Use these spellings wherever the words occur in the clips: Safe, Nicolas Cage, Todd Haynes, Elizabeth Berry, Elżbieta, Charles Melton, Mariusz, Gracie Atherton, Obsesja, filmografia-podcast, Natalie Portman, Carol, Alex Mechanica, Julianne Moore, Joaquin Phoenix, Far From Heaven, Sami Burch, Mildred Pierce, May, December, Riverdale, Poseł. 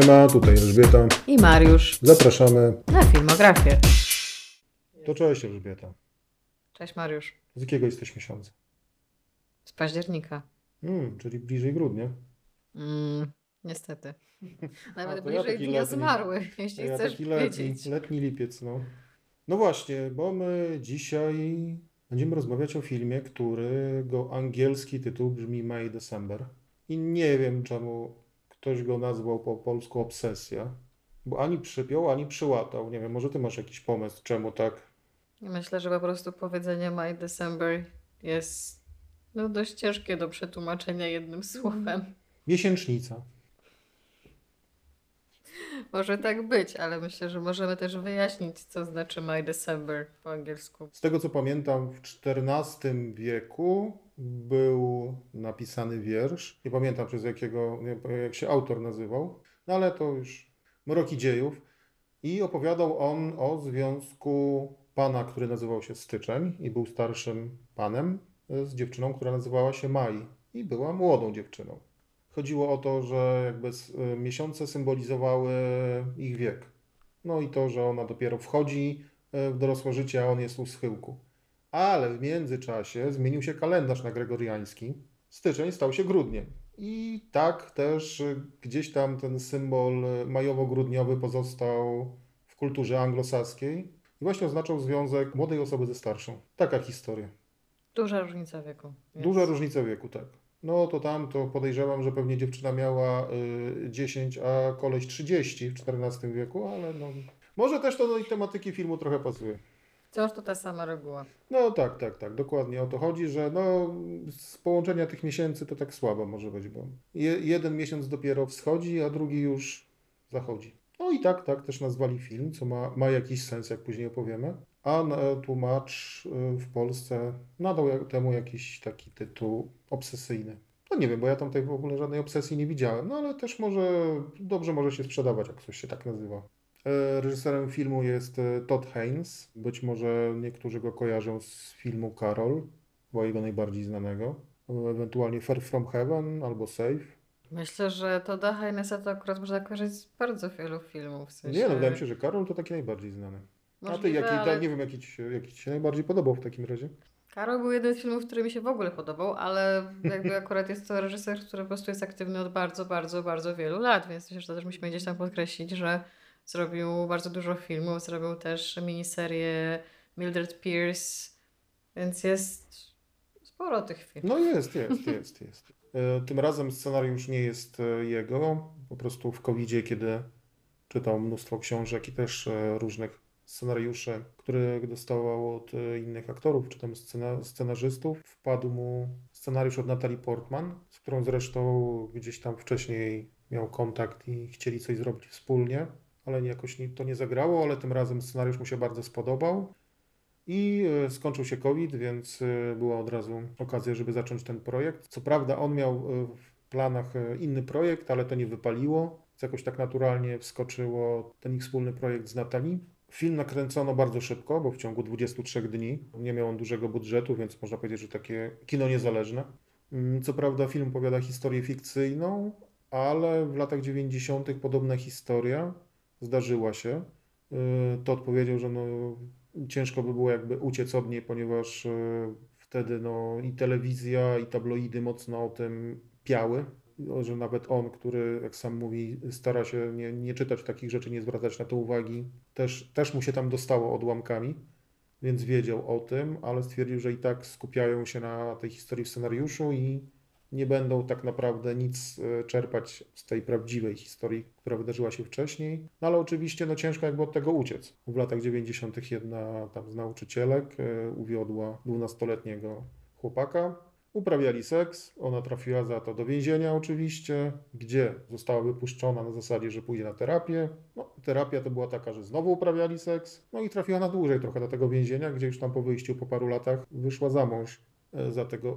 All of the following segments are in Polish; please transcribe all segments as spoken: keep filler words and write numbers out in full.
Siema, tutaj Elżbieta i Mariusz. Zapraszamy na filmografię. To cześć Elżbieta. Cześć Mariusz. Z jakiego jesteś miesiąca? Z października. Mm, czyli bliżej grudnia. Mm, niestety. Nawet A, bliżej ja dnia letni. zmarłych, jeśli ja chcesz letni, wiedzieć. Letni lipiec, no. No właśnie, bo my dzisiaj będziemy rozmawiać o filmie, którego angielski tytuł brzmi May, December. I nie wiem, czemu ktoś go nazwał po polsku Obsesja, bo ani przypiął, ani przyłatał. Nie wiem, może ty masz jakiś pomysł, czemu tak? Myślę, że po prostu powiedzenie May, December jest no, dość ciężkie do przetłumaczenia jednym słowem. Miesięcznica. Może tak być, ale myślę, że możemy też wyjaśnić, co znaczy May, December po angielsku. Z tego co pamiętam, w czternastym wieku był napisany wiersz. Nie pamiętam przez jakiego, jak się autor nazywał, no ale to już mroki dziejów. I opowiadał on o związku pana, który nazywał się Styczeń i był starszym panem z dziewczyną, która nazywała się May i była młodą dziewczyną. Chodziło o to, że jakby miesiące symbolizowały ich wiek. No i to, że ona dopiero wchodzi w dorosłe życie, a on jest u schyłku. Ale w międzyczasie zmienił się kalendarz na gregoriański. Styczeń stał się grudniem. I tak też gdzieś tam ten symbol majowo-grudniowy pozostał w kulturze anglosaskiej. I właśnie oznaczał związek młodej osoby ze starszą. Taka historia. Duża różnica wieku. Więc... Duża różnica wieku, tak. No to tam to podejrzewam, że pewnie dziewczyna miała y, dziesięć, a koleś trzydzieści w czternastym wieku, ale no... Może też to do tematyki filmu trochę pasuje. Wciąż to ta sama reguła. No tak, tak, tak. Dokładnie o to chodzi, że no z połączenia tych miesięcy to tak słabo może być, bo je, jeden miesiąc dopiero wschodzi, a drugi już zachodzi. No i tak, tak też nazwali film, co ma, ma jakiś sens, jak później opowiemy. A tłumacz w Polsce nadał temu jakiś taki tytuł obsesyjny. No nie wiem, bo ja tam tej w ogóle żadnej obsesji nie widziałem, no ale też może dobrze może się sprzedawać, jak coś się tak nazywa. Reżyserem filmu jest Todd Haynes. Być może niektórzy go kojarzą z filmu Carol, bo jego najbardziej znanego. Ewentualnie Far From Heaven albo Safe. Myślę, że Todda Haynesa to akurat można kojarzyć z bardzo wielu filmów. W sensie... Nie, no wydaje mi się, że Carol to taki najbardziej znany. Możliwe, a ty, jaki, ale... nie wiem, jaki ci, jaki ci się najbardziej podobał w takim razie? Karol był jeden z filmów, który mi się w ogóle podobał, ale jakby akurat jest to reżyser, który po prostu jest aktywny od bardzo, bardzo, bardzo wielu lat, więc myślę, że to też musimy gdzieś tam podkreślić, że zrobił bardzo dużo filmów, zrobił też miniserię Mildred Pierce, więc jest sporo tych filmów. No jest, jest, jest, jest. Tym razem scenariusz nie jest jego, po prostu w kowidzie, kiedy czytał mnóstwo książek i też różnych scenariusze, które dostawał od innych aktorów, czy tam scenarzystów. Wpadł mu scenariusz od Natalii Portman, z którą zresztą gdzieś tam wcześniej miał kontakt i chcieli coś zrobić wspólnie, ale jakoś to nie zagrało, ale tym razem scenariusz mu się bardzo spodobał i skończył się COVID, więc była od razu okazja, żeby zacząć ten projekt. Co prawda on miał w planach inny projekt, ale to nie wypaliło, więc jakoś tak naturalnie wskoczyło ten ich wspólny projekt z Natalii. Film nakręcono bardzo szybko, bo w ciągu dwudziestu trzech dni. Nie miał on dużego budżetu, więc można powiedzieć, że takie kino niezależne. Co prawda film opowiada historię fikcyjną, ale w latach dziewięćdziesiątych podobna historia zdarzyła się. To odpowiedział, że no, ciężko by było jakby uciec od niej, ponieważ wtedy no, i telewizja, i tabloidy mocno o tym piały. Że nawet on, który, jak sam mówi, stara się nie, nie czytać takich rzeczy, nie zwracać na to uwagi, też, też mu się tam dostało odłamkami, więc wiedział o tym, ale stwierdził, że i tak skupiają się na tej historii w scenariuszu i nie będą tak naprawdę nic czerpać z tej prawdziwej historii, która wydarzyła się wcześniej. No ale oczywiście no, ciężko jakby od tego uciec. W latach dziewięćdziesiątych jedna tam z nauczycielek uwiodła dwunastoletniego chłopaka. Uprawiali seks, ona trafiła za to do więzienia oczywiście, gdzie została wypuszczona na zasadzie, że pójdzie na terapię. No, terapia to była taka, że znowu uprawiali seks, no i trafiła na dłużej trochę do tego więzienia, gdzie już tam po wyjściu po paru latach wyszła za mąż za tego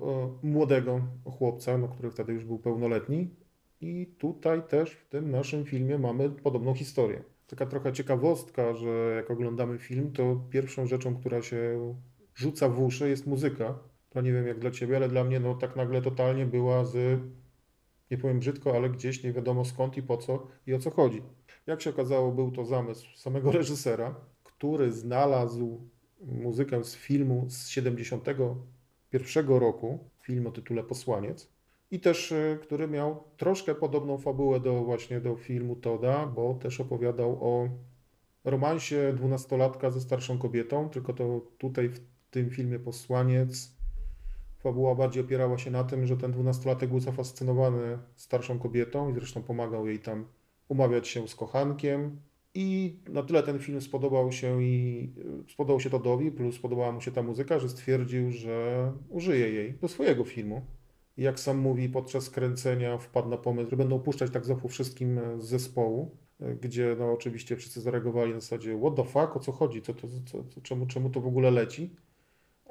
e, młodego chłopca, no, który wtedy już był pełnoletni. I tutaj też w tym naszym filmie mamy podobną historię. Taka trochę ciekawostka, że jak oglądamy film, to pierwszą rzeczą, która się rzuca w uszy jest muzyka. To nie wiem jak dla ciebie, ale dla mnie no tak nagle totalnie była z nie powiem brzydko, ale gdzieś nie wiadomo skąd i po co i o co chodzi. Jak się okazało, był to zamysł samego reżysera, który znalazł muzykę z filmu z siedemdziesiątego pierwszego roku, film o tytule Posłaniec, i też który miał troszkę podobną fabułę do właśnie do filmu Todda, bo też opowiadał o romansie dwunastolatka ze starszą kobietą, tylko to tutaj w tym filmie Posłaniec fabuła bardziej opierała się na tym, że ten dwunastolatek był zafascynowany starszą kobietą i zresztą pomagał jej tam umawiać się z kochankiem. I na tyle ten film spodobał się i spodobał się Toddowi, plus spodobała mu się ta muzyka, że stwierdził, że użyje jej do swojego filmu. I jak sam mówi, podczas kręcenia wpadł na pomysł, że będą puszczać tak znowu wszystkim z zespołu, gdzie no oczywiście wszyscy zareagowali na zasadzie what the fuck, o co chodzi, co, co, co, co, czemu, czemu to w ogóle leci.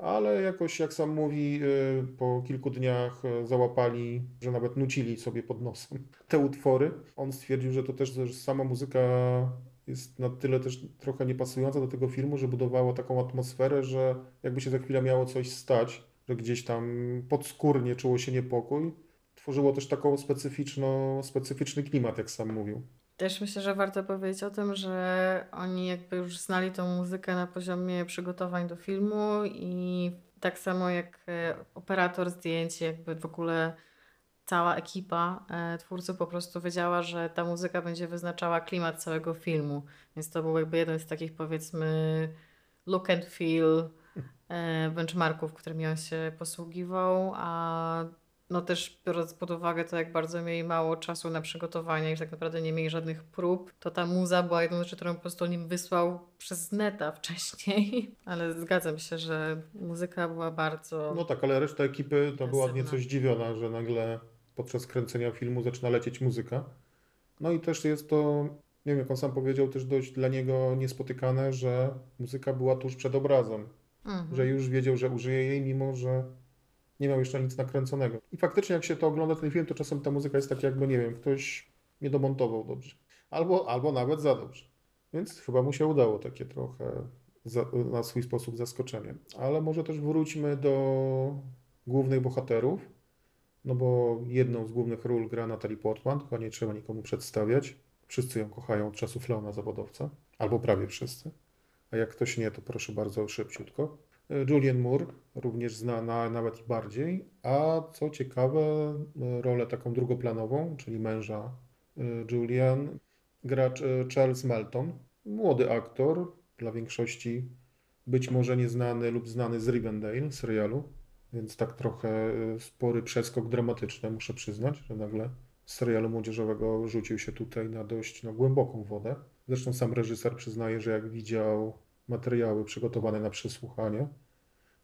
Ale jakoś, jak sam mówi, po kilku dniach załapali, że nawet nucili sobie pod nosem te utwory. On stwierdził, że to też że sama muzyka jest na tyle też trochę niepasująca do tego filmu, że budowała taką atmosferę, że jakby się za chwilę miało coś stać, że gdzieś tam podskórnie czuło się niepokój. Tworzyło też taką specyficzną, specyficzny klimat, jak sam mówił. Też myślę, że warto powiedzieć o tym, że oni jakby już znali tą muzykę na poziomie przygotowań do filmu i tak samo jak operator zdjęć, jakby w ogóle cała ekipa twórców po prostu wiedziała, że ta muzyka będzie wyznaczała klimat całego filmu. Więc to był jakby jeden z takich, powiedzmy, look and feel benchmarków, którymi on się posługiwał, a no też biorąc pod uwagę to, jak bardzo mieli mało czasu na przygotowanie i że tak naprawdę nie mieli żadnych prób, to ta muza była jedną z rzeczy, którą po prostu nim wysłał przez neta wcześniej. Ale zgadzam się, że muzyka była bardzo... No tak, ale reszta ekipy to była nieco zdziwiona, że nagle podczas kręcenia filmu zaczyna lecieć muzyka. No i też jest to, nie wiem jak on sam powiedział, też dość dla niego niespotykane, że muzyka była tuż przed obrazem. Mhm. Że już wiedział, że użyje jej, mimo że nie miał jeszcze nic nakręconego. I faktycznie jak się to ogląda ten film, to czasem ta muzyka jest tak jakby, nie wiem, ktoś nie domontował dobrze. Albo, albo nawet za dobrze. Więc chyba mu się udało takie trochę za, na swój sposób zaskoczenie. Ale może też wróćmy do głównych bohaterów. No bo jedną z głównych ról gra Natalie Portman, chyba nie trzeba nikomu przedstawiać. Wszyscy ją kochają od czasów Leona Zawodowca. Albo prawie wszyscy. A jak ktoś nie, to proszę bardzo szybciutko. Julianne Moore, również znana nawet i bardziej, a co ciekawe rolę taką drugoplanową, czyli męża Julianne, gra Charles Melton, młody aktor, dla większości być może nieznany lub znany z Riverdale, serialu, więc tak trochę spory przeskok dramatyczny, muszę przyznać, że nagle z serialu młodzieżowego rzucił się tutaj na dość no, głęboką wodę. Zresztą sam reżyser przyznaje, że jak widział materiały przygotowane na przesłuchanie,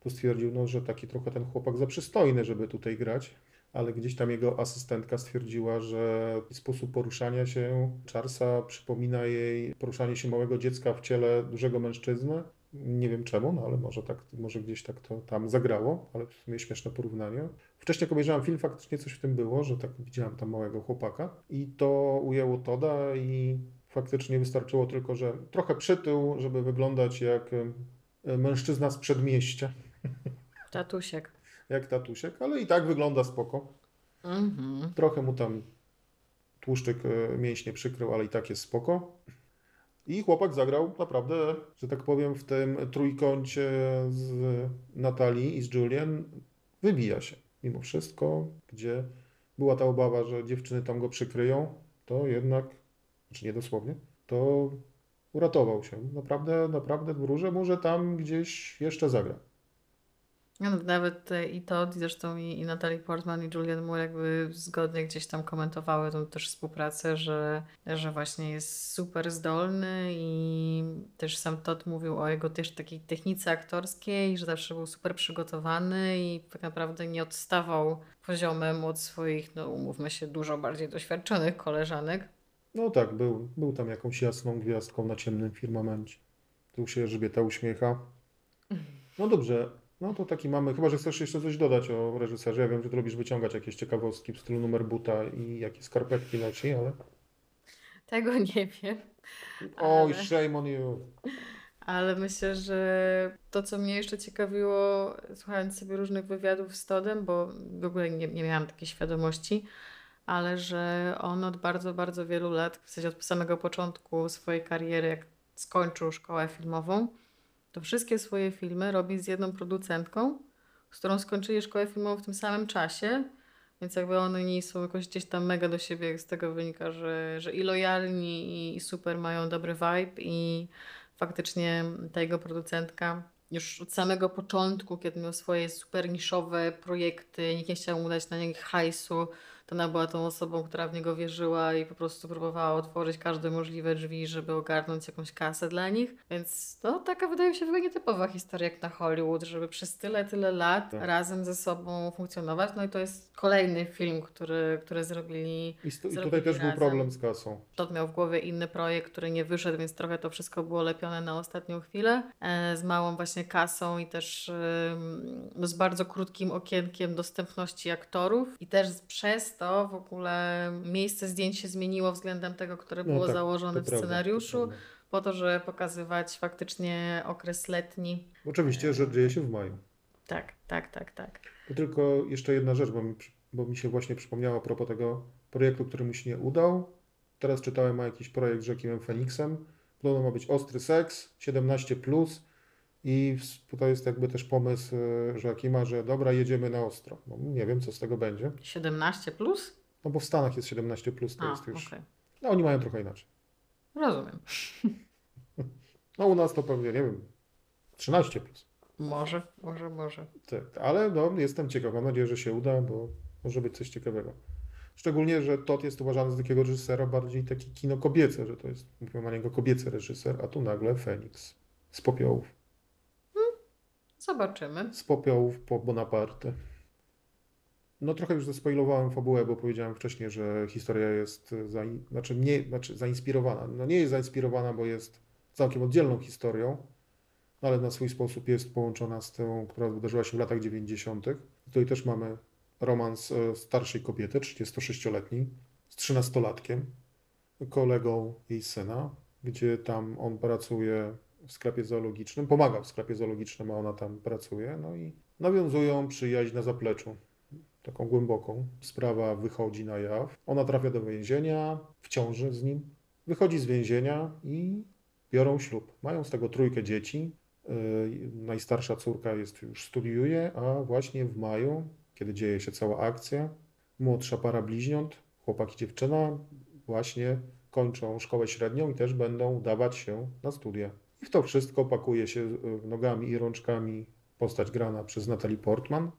to stwierdził, no, że taki trochę ten chłopak za przystojny, żeby tutaj grać, ale gdzieś tam jego asystentka stwierdziła, że sposób poruszania się Charlesa przypomina jej poruszanie się małego dziecka w ciele dużego mężczyzny. Nie wiem czemu, no ale może, tak, może gdzieś tak to tam zagrało, ale w sumie śmieszne porównanie. Wcześniej jak obejrzałem film, faktycznie coś w tym było, że tak widziałem tam małego chłopaka i to ujęło Todda i faktycznie wystarczyło tylko, że trochę przytył, żeby wyglądać jak mężczyzna z przedmieścia. Tatusiek. Jak tatusiek, ale i tak wygląda spoko. Mm-hmm. Trochę mu tam tłuszczyk mięśnie przykrył, ale i tak jest spoko. I chłopak zagrał naprawdę, że tak powiem, w tym trójkącie z Natalii i z Julianne wybija się. Mimo wszystko, gdzie była ta obawa, że dziewczyny tam go przykryją, to jednak... czy nie dosłownie, to uratował się. Naprawdę, naprawdę wróżę mu, że tam gdzieś jeszcze zagra. No, nawet i Todd, zresztą i, i Natalie Portman, i Julianne Moore jakby zgodnie gdzieś tam komentowały tą też współpracę, że, że właśnie jest super zdolny i też sam Todd mówił o jego też takiej technice aktorskiej, że zawsze był super przygotowany i tak naprawdę nie odstawał poziomem od swoich, no umówmy się, dużo bardziej doświadczonych koleżanek. No tak, był, był tam jakąś jasną gwiazdką na ciemnym firmamencie. Tu się Elżbieta uśmiecha. No dobrze, no to taki mamy. Chyba że chcesz jeszcze coś dodać o reżyserze. Ja wiem, że ty lubisz wyciągać jakieś ciekawostki w stylu numer buta i jakie skarpetki leci, ale... Tego nie wiem. Oj, ale... shame on you. Ale myślę, że to, co mnie jeszcze ciekawiło, słuchając sobie różnych wywiadów z Toddem, bo w ogóle nie, nie miałam takiej świadomości, ale że on od bardzo, bardzo wielu lat, w zasadzie od samego początku swojej kariery, jak skończył szkołę filmową, to wszystkie swoje filmy robi z jedną producentką, z którą skończyli szkołę filmową w tym samym czasie, więc jakby one nie są jakoś gdzieś tam mega do siebie, z tego wynika, że, że i lojalni, i, i super mają dobry vibe i faktycznie ta jego producentka już od samego początku, kiedy miał swoje super niszowe projekty, nikt nie chciał mu dać na nich hajsu, to ona była tą osobą, która w niego wierzyła i po prostu próbowała otworzyć każde możliwe drzwi, żeby ogarnąć jakąś kasę dla nich. Więc to taka, wydaje mi się, chyba nietypowa historia jak na Hollywood, żeby przez tyle, tyle lat tak. razem ze sobą funkcjonować. No i to jest kolejny film, który, który zrobili I, stu, i tutaj też razem. Był problem z kasą. Todd miał w głowie inny projekt, który nie wyszedł, więc trochę to wszystko było lepione na ostatnią chwilę. E, z małą właśnie kasą i też e, no, z bardzo krótkim okienkiem dostępności aktorów. I też przez to w ogóle miejsce zdjęć się zmieniło względem tego, które było no tak, założone w scenariuszu, prawda, to po to, żeby pokazywać faktycznie okres letni. Oczywiście, że dzieje się w maju. Tak, tak, tak, tak. To tylko jeszcze jedna rzecz, bo mi, bo mi się właśnie przypomniała a propos tego projektu, który mu się nie udał. Teraz czytałem o jakiś projekt z Joaquinem Phoenixem. Podobno ma być ostry seks, siedemnaście plus. I tutaj jest jakby też pomysł Joaquima, że dobra, jedziemy na ostro. No, nie wiem, co z tego będzie. siedemnaście plus? No bo w Stanach jest siedemnaście plus, to A, jest już... Okay. No oni mają trochę inaczej. Rozumiem. No u nas to pewnie, nie wiem, trzynaście plus. Może, może, może. Tak, ale no, jestem ciekaw. Mam nadzieję, że się uda, bo może być coś ciekawego. Szczególnie, że Todd jest uważany za takiego reżysera bardziej taki kino kobiece, że to jest, mówią na niego kobiecy reżyser, a tu nagle Feniks z popiołów. Zobaczymy. Z popiołów po Bonaparte. No trochę już zaspoilowałem fabułę, bo powiedziałem wcześniej, że historia jest za, znaczy nie, znaczy zainspirowana. No nie jest zainspirowana, bo jest całkiem oddzielną historią, ale na swój sposób jest połączona z tą, która wydarzyła się w latach dziewięćdziesiątych. Tutaj też mamy romans starszej kobiety, trzydziestosześcioletniej, z trzynastolatkiem, kolegą jej syna, gdzie tam on pracuje w sklepie zoologicznym, pomaga w sklepie zoologicznym, a ona tam pracuje, no i nawiązują przyjaźń na zapleczu, taką głęboką. Sprawa wychodzi na jaw, ona trafia do więzienia, w ciąży z nim, wychodzi z więzienia i biorą ślub. Mają z tego trójkę dzieci, yy, najstarsza córka jest, już studiuje, a właśnie w maju, kiedy dzieje się cała akcja, młodsza para bliźniąt, chłopak i dziewczyna, właśnie kończą szkołę średnią i też będą dawać się na studia. I w to wszystko pakuje się nogami i rączkami postać grana przez Natalie Portman,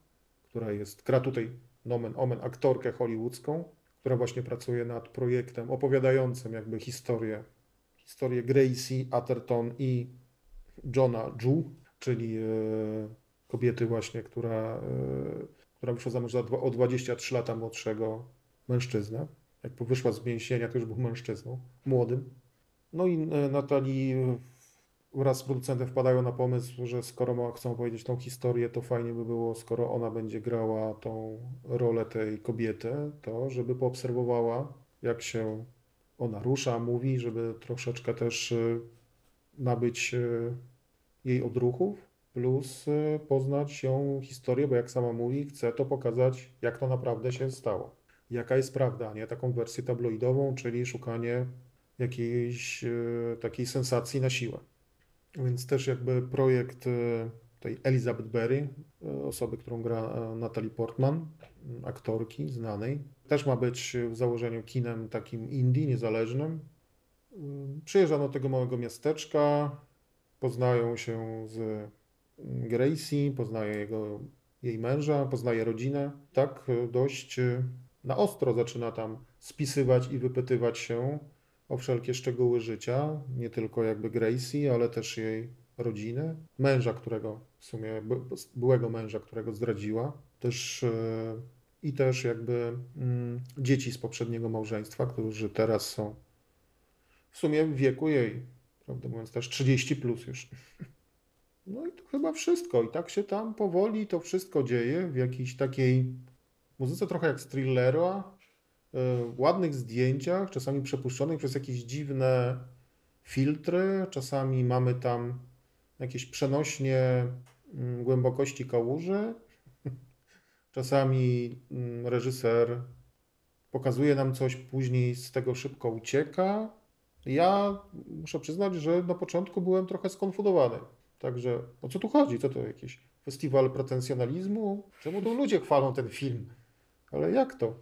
która jest, gra tutaj nomen omen aktorkę hollywoodzką, która właśnie pracuje nad projektem opowiadającym jakby historię, historię Gracie Atherton i Johna Ju, czyli kobiety właśnie, która, która wyszła za mąż za o dwadzieścia trzy lata młodszego mężczyznę. Jak wyszła z więzienia, to już był mężczyzną, młodym. No i Natalie wraz z producentem wpadają na pomysł, że skoro chcą opowiedzieć tą historię, to fajnie by było, skoro ona będzie grała tą rolę tej kobiety, to żeby poobserwowała, jak się ona rusza, mówi, żeby troszeczkę też nabyć jej odruchów, plus poznać ją historię, bo jak sama mówi, chce to pokazać, jak to naprawdę się stało. Jaka jest prawda, nie? Taką wersję tabloidową, czyli szukanie jakiejś takiej sensacji na siłę. Więc też jakby projekt tej Elizabeth Berry, osoby, którą gra Natalie Portman, aktorki znanej, też ma być w założeniu kinem takim indie, niezależnym. Przyjeżdża do tego małego miasteczka, poznają się z Gracie, poznaje jego, jej męża, poznaje rodzinę. Tak dość na ostro zaczyna tam spisywać i wypytywać się o wszelkie szczegóły życia, nie tylko jakby Gracie, ale też jej rodziny, męża, którego w sumie, byłego męża, którego zdradziła, też i też jakby mm, dzieci z poprzedniego małżeństwa, którzy teraz są w sumie w wieku jej, prawdę mówiąc też trzydzieści plus już. No i to chyba wszystko i tak się tam powoli to wszystko dzieje w jakiejś takiej muzyce trochę jak z thrillera, ładnych zdjęciach, czasami przepuszczonych przez jakieś dziwne filtry, czasami mamy tam jakieś przenośnie głębokości kałuży, czasami reżyser pokazuje nam coś, później z tego szybko ucieka. Ja muszę przyznać, że na początku byłem trochę skonfundowany. Także o co tu chodzi? Co to jakiś festiwal pretensjonalizmu? Czemu tu ludzie chwalą ten film? Ale jak to?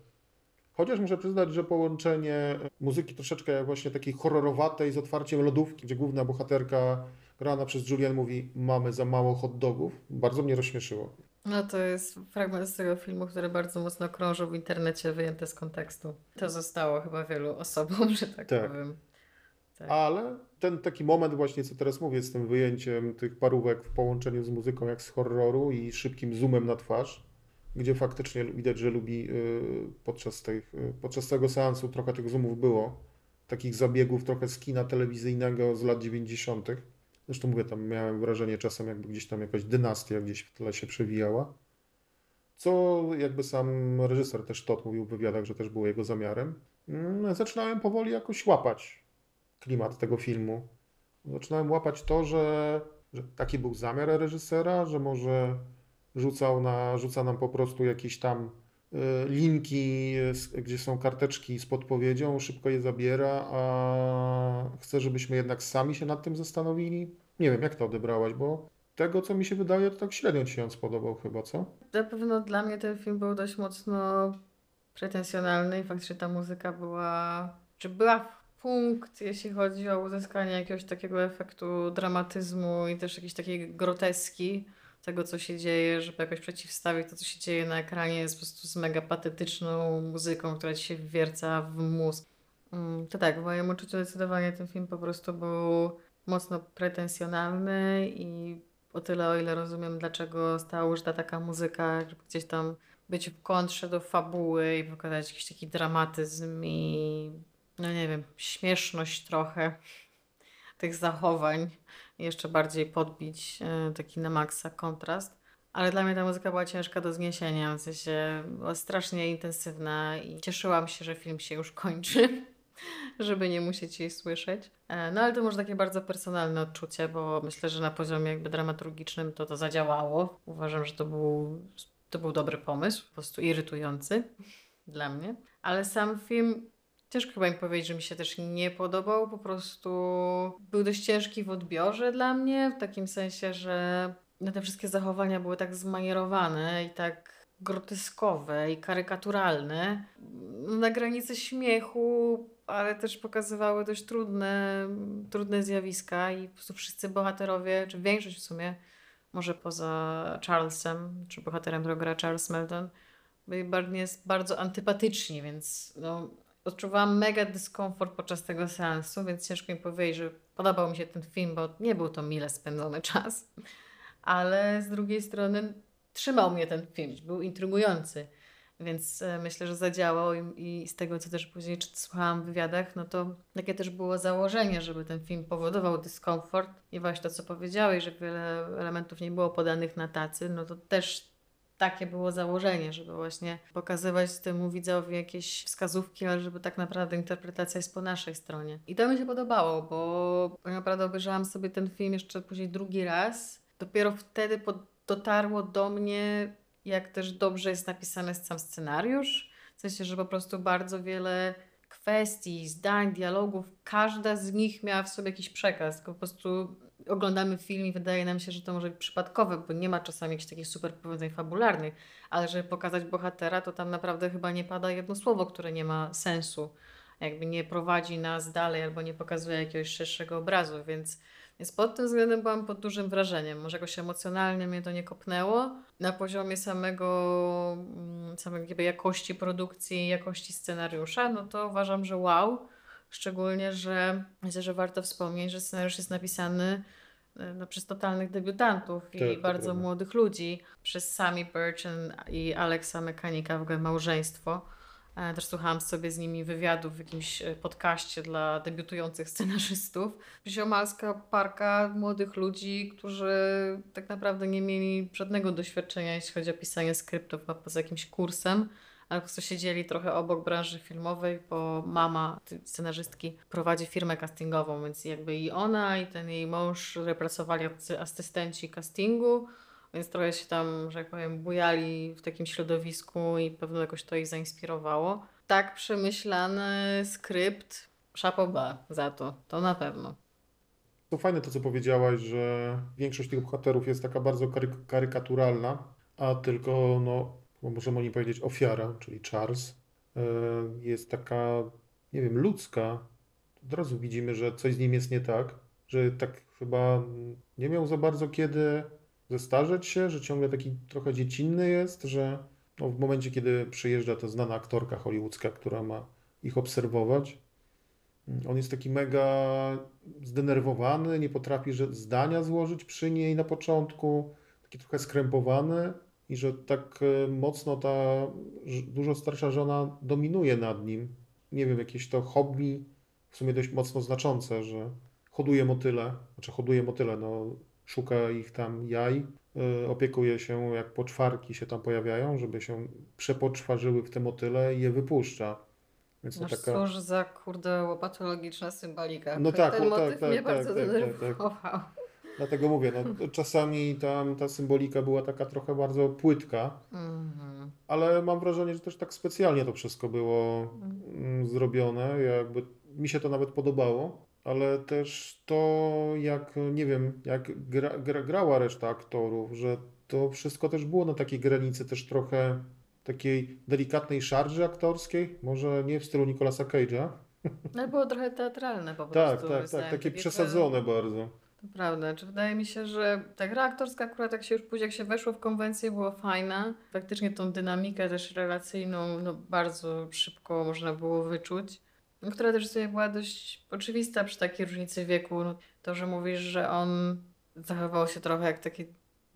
Chociaż muszę przyznać, że połączenie muzyki troszeczkę właśnie takiej horrorowatej z otwarciem lodówki, gdzie główna bohaterka grana przez Julianne mówi mamy za mało hot dogów, bardzo mnie rozśmieszyło. No to jest fragment z tego filmu, który bardzo mocno krążył w internecie, wyjęty z kontekstu. To zostało chyba wielu osobom, że tak, tak. powiem. Tak. Ale ten taki moment właśnie, co teraz mówię, z tym wyjęciem tych parówek w połączeniu z muzyką jak z horroru i szybkim zoomem na twarz, gdzie faktycznie widać, że lubi podczas, tych, podczas tego seansu trochę tych zoomów było, takich zabiegów trochę z kina telewizyjnego z lat dziewięćdziesiątych. Zresztą mówię, tam miałem wrażenie czasem, jakby gdzieś tam jakaś dynastia gdzieś w tle się przewijała. Co jakby sam reżyser też Todd mówił w wywiadach, że też było jego zamiarem. Zaczynałem powoli jakoś łapać klimat tego filmu. Zaczynałem łapać to, że, że taki był zamiar reżysera, że może rzucał na, rzuca nam po prostu jakieś tam linki, gdzie są karteczki z podpowiedzią, szybko je zabiera, a chce, żebyśmy jednak sami się nad tym zastanowili. Nie wiem, jak to odebrałaś, bo tego, co mi się wydaje, to tak średnio ci się on spodobał chyba, co? Na pewno dla mnie ten film był dość mocno pretensjonalny i faktycznie ta muzyka była, czy była w punkt, jeśli chodzi o uzyskanie jakiegoś takiego efektu dramatyzmu i też jakiejś takiej groteski tego, co się dzieje, żeby jakoś przeciwstawić to, co się dzieje na ekranie, po prostu z mega patetyczną muzyką, która ci się wwierca w mózg. To tak, w moim uczuciu zdecydowanie ten film po prostu był mocno pretensjonalny i o tyle, o ile rozumiem, dlaczego stała użyta taka muzyka, żeby gdzieś tam być w kontrze do fabuły i pokazać jakiś taki dramatyzm i, no nie wiem, śmieszność trochę tych zachowań, jeszcze bardziej podbić taki na maksa kontrast. Ale dla mnie ta muzyka była ciężka do zniesienia, w sensie była strasznie intensywna i cieszyłam się, że film się już kończy, żeby nie musieć jej słyszeć. No ale to może takie bardzo personalne odczucie, bo myślę, że na poziomie jakby dramaturgicznym to to zadziałało. Uważam, że to był, to był dobry pomysł, po prostu irytujący dla mnie. Ale sam film... Ciężko chyba im powiedzieć, że mi się też nie podobał, po prostu był dość ciężki w odbiorze dla mnie, w takim sensie, że te wszystkie zachowania były tak zmanierowane i tak groteskowe i karykaturalne, na granicy śmiechu, ale też pokazywały dość trudne, trudne zjawiska i po prostu wszyscy bohaterowie, czy większość w sumie, może poza Charlesem, czy bohaterem, którego gra Charles Melton, byli bardzo antypatyczni, więc no... Odczuwałam mega dyskomfort podczas tego seansu, więc ciężko mi powiedzieć, że podobał mi się ten film, bo nie był to mile spędzony czas. Ale z drugiej strony trzymał mnie ten film, był intrygujący. Więc myślę, że zadziałał i z tego, co też później słuchałam w wywiadach, no to takie też było założenie, żeby ten film powodował dyskomfort. I właśnie to, co powiedziałeś, że wiele elementów nie było podanych na tacy, no to też... Takie było założenie, żeby właśnie pokazywać temu widzowi jakieś wskazówki, ale żeby tak naprawdę interpretacja jest po naszej stronie. I to mi się podobało, bo naprawdę obejrzałam sobie ten film jeszcze później drugi raz. Dopiero wtedy dotarło do mnie, jak też dobrze jest napisany sam scenariusz. W sensie, że po prostu bardzo wiele kwestii, zdań, dialogów, każda z nich miała w sobie jakiś przekaz, tylko po prostu... Oglądamy film i wydaje nam się, że to może być przypadkowe, bo nie ma czasami jakichś takich super powiązań fabularnych, ale żeby pokazać bohatera, to tam naprawdę chyba nie pada jedno słowo, które nie ma sensu, jakby nie prowadzi nas dalej albo nie pokazuje jakiegoś szerszego obrazu, więc, więc pod tym względem byłam pod dużym wrażeniem. Może jakoś emocjonalnie mnie to nie kopnęło. Na poziomie samego, samej jakości produkcji, jakości scenariusza, no to uważam, że wow. Szczególnie, że myślę, że warto wspomnieć, że scenariusz jest napisany no, przez totalnych debiutantów tak, i bardzo tak młodych ludzi. Przez Sami Burch i Alexa Mechanica, w ogóle małżeństwo. Też słuchałam sobie z nimi wywiadów w jakimś podcaście dla debiutujących scenarzystów. Ziomalska parka młodych ludzi, którzy tak naprawdę nie mieli żadnego doświadczenia, jeśli chodzi o pisanie skryptów, a poza jakimś kursem. Ale po prostu siedzieli trochę obok branży filmowej, bo mama scenarzystki prowadzi firmę castingową, więc jakby i ona, i ten jej mąż repracowali asystenci castingu. Więc trochę się tam, że jak powiem, bujali w takim środowisku i pewno jakoś to ich zainspirowało. Tak przemyślany skrypt, chapeau bas za to, to na pewno. To fajne to, co powiedziałaś, że większość tych bohaterów jest taka bardzo karyk- karykaturalna, a tylko, no, możemy o nim powiedzieć, ofiara, czyli Charles, yy, jest taka, nie wiem, ludzka. Od razu widzimy, że coś z nim jest nie tak, że tak chyba nie miał za bardzo kiedy zestarzeć się, że ciągle taki trochę dziecinny jest, że no, w momencie, kiedy przyjeżdża ta znana aktorka hollywoodzka, która ma ich obserwować, on jest taki mega zdenerwowany, nie potrafi że zdania złożyć przy niej na początku, taki trochę skrępowany i że tak mocno ta dużo starsza żona dominuje nad nim. Nie wiem, jakieś to hobby w sumie dość mocno znaczące, że hoduje motyle, znaczy hoduje motyle, no szuka ich tam jaj, yy, opiekuje się jak poczwarki się tam pojawiają, żeby się przepoczwarzyły w te motyle i je wypuszcza. Więc no taka... cóż za kurde łopatologiczna symbolika. No tak, ten no, motyw tak, mnie tak, bardzo tak, denerwował. Tak, tak. Dlatego mówię, no, czasami tam ta symbolika była taka trochę bardzo płytka, mm-hmm. ale mam wrażenie, że też tak specjalnie to wszystko było mm, zrobione. Jakby, mi się to nawet podobało, ale też to jak, nie wiem, jak gra, gra, grała reszta aktorów, że to wszystko też było na takiej granicy też trochę takiej delikatnej szarży aktorskiej, może nie w stylu Nicolasa Cage'a. Ale było trochę teatralne po prostu. Tak, tak, tak, takie przesadzone bardzo. To prawda, czy wydaje mi się, że ta gra aktorska akurat jak się już później, jak się weszło w konwencję, była fajna. Faktycznie tą dynamikę też relacyjną no, bardzo szybko można było wyczuć, która też w sumie była dość oczywista przy takiej różnicy wieku. No, to, że mówisz, że on zachował się trochę jak takie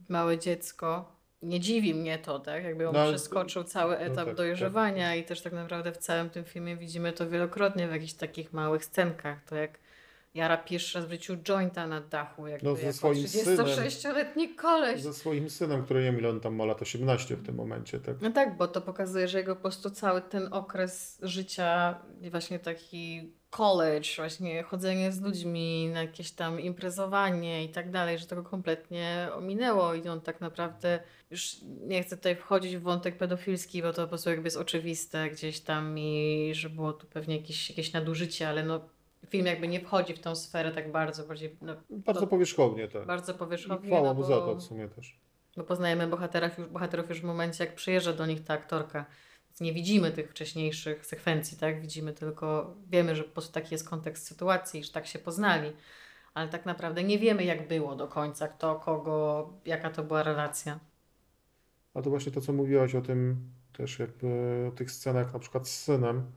małe dziecko, nie dziwi mnie to, tak? Jakby on no, przeskoczył cały etap no tak, dojrzewania tak. I też tak naprawdę w całym tym filmie widzimy to wielokrotnie w jakichś takich małych scenkach. To jak jara pierwszy raz w życiu jointa na dachu, jakby no, ze jako swoim trzydziestosześcioletni koleś. Ze swoim synem, który nie wiem ile on tam ma lat osiemnaście w tym momencie, tak? No tak, bo to pokazuje, że jego po prostu cały ten okres życia, właśnie taki college, właśnie chodzenie z ludźmi, na jakieś tam imprezowanie i tak dalej, że to go kompletnie ominęło i on tak naprawdę, już nie chcę tutaj wchodzić w wątek pedofilski, bo to po prostu jakby jest oczywiste gdzieś tam i że było tu pewnie jakieś, jakieś nadużycie, ale no film jakby nie wchodzi w tą sferę tak bardzo. Bardziej, no, bardzo to, powierzchownie, tak. Bardzo powierzchownie. I chwała no, mu za to w sumie też. Bo poznajemy bohaterów już, bohaterów już w momencie, jak przyjeżdża do nich ta aktorka. Więc nie widzimy tych wcześniejszych sekwencji, tak? Widzimy tylko, wiemy, że po prostu taki jest kontekst sytuacji, że tak się poznali. Ale tak naprawdę nie wiemy, jak było do końca, kto, kogo, jaka to była relacja. A to właśnie to, co mówiłaś o tym też jakby o tych scenach na przykład z synem.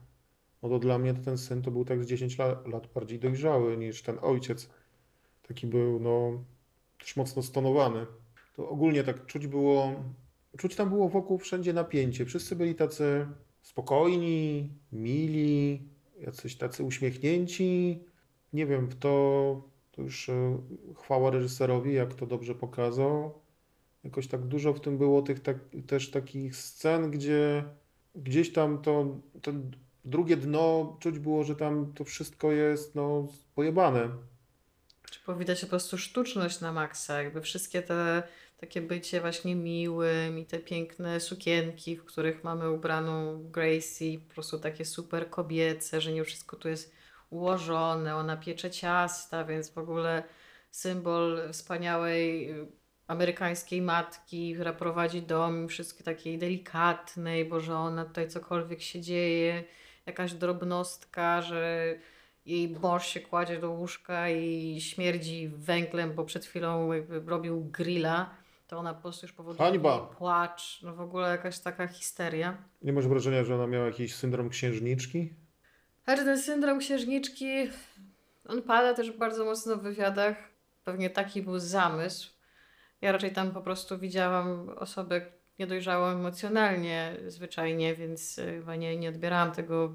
No to dla mnie ten syn to był tak z dziesięć lat bardziej dojrzały niż ten ojciec. Taki był no też mocno stonowany. To ogólnie tak czuć było, czuć tam było wokół wszędzie napięcie. Wszyscy byli tacy spokojni, mili, jacyś tacy uśmiechnięci. Nie wiem, to, to już chwała reżyserowi, jak to dobrze pokazał. Jakoś tak dużo w tym było tych tak, też takich scen, gdzie gdzieś tam to ten drugie dno, czuć było, że tam to wszystko jest no, pojebane. Czy powidać po prostu sztuczność na maksa, jakby wszystkie te takie bycie właśnie miłym i te piękne sukienki, w których mamy ubraną Gracie, po prostu takie super kobiece, że nie wszystko tu jest ułożone, ona piecze ciasta, więc w ogóle symbol wspaniałej amerykańskiej matki, która prowadzi dom, wszystkie takiej delikatnej, bo że ona tutaj cokolwiek się dzieje, jakaś drobnostka, że jej mąż się kładzie do łóżka i śmierdzi węglem, bo przed chwilą jakby robił grilla, to ona po prostu już powoduje płacz, no w ogóle jakaś taka histeria. Nie masz wrażenia, że ona miała jakiś syndrom księżniczki? Znaczy ten syndrom księżniczki, on pada też bardzo mocno w wywiadach, pewnie taki był zamysł. Ja raczej tam po prostu widziałam osobę niedojrzałą emocjonalnie zwyczajnie, więc chyba nie, nie odbierałam tego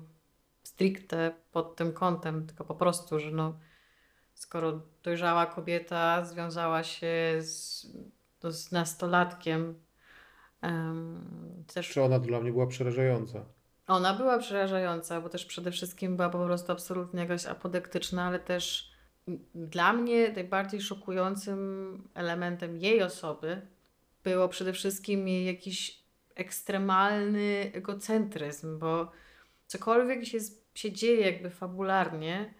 stricte pod tym kątem, tylko po prostu, że no, skoro dojrzała kobieta związała się z, no, z nastolatkiem. Um, też... Czy ona dla mnie była przerażająca? Ona była przerażająca, bo też przede wszystkim była po prostu absolutnie jakaś apodektyczna, ale też dla mnie najbardziej szokującym elementem jej osoby było przede wszystkim jej jakiś ekstremalny egocentryzm, bo cokolwiek się, się dzieje jakby fabularnie,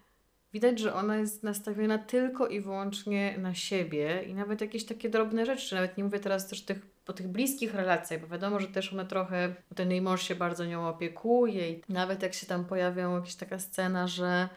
widać, że ona jest nastawiona tylko i wyłącznie na siebie i nawet jakieś takie drobne rzeczy, nawet nie mówię teraz też tych, o tych bliskich relacjach, bo wiadomo, że też ona trochę, ten jej mąż się bardzo nią opiekuje i nawet jak się tam pojawiła jakaś taka scena, że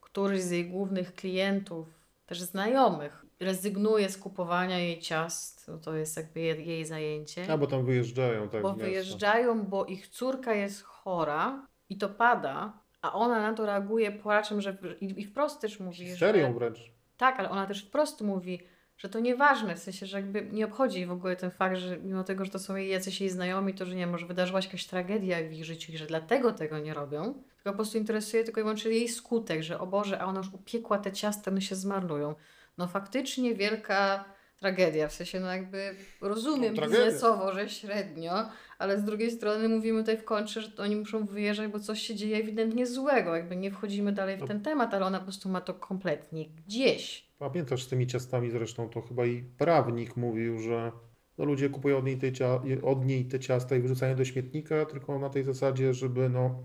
któryś z jej głównych klientów, też znajomych, rezygnuje z kupowania jej ciast, no to jest jakby jej zajęcie. A bo tam wyjeżdżają, tak? Bo wyjeżdżają, bo ich córka jest chora i to pada, a ona na to reaguje płaczem, że i wprost też mówi, że... Histerią wręcz. Tak, ale ona też wprost mówi, że to nieważne, w sensie, że jakby nie obchodzi w ogóle ten fakt, że mimo tego, że to są jej jacyś jej znajomi, to, że nie może wydarzyła się jakaś tragedia w ich życiu i że dlatego tego nie robią, tylko po prostu interesuje tylko i wyłącznie jej skutek, że o Boże, a ona już upiekła te ciasta, one się zmarnują. No faktycznie wielka tragedia, w sensie no jakby rozumiem no, biznesowo, że średnio, ale z drugiej strony mówimy tutaj w kontrze, że oni muszą wyjeżdżać, bo coś się dzieje ewidentnie złego, jakby nie wchodzimy dalej w ten temat, ale ona po prostu ma to kompletnie gdzieś. Pamiętasz z tymi ciastami zresztą, to chyba i prawnik mówił, że no, ludzie kupują od niej, te cia- od niej te ciasta i wyrzucają do śmietnika, tylko na tej zasadzie, żeby no,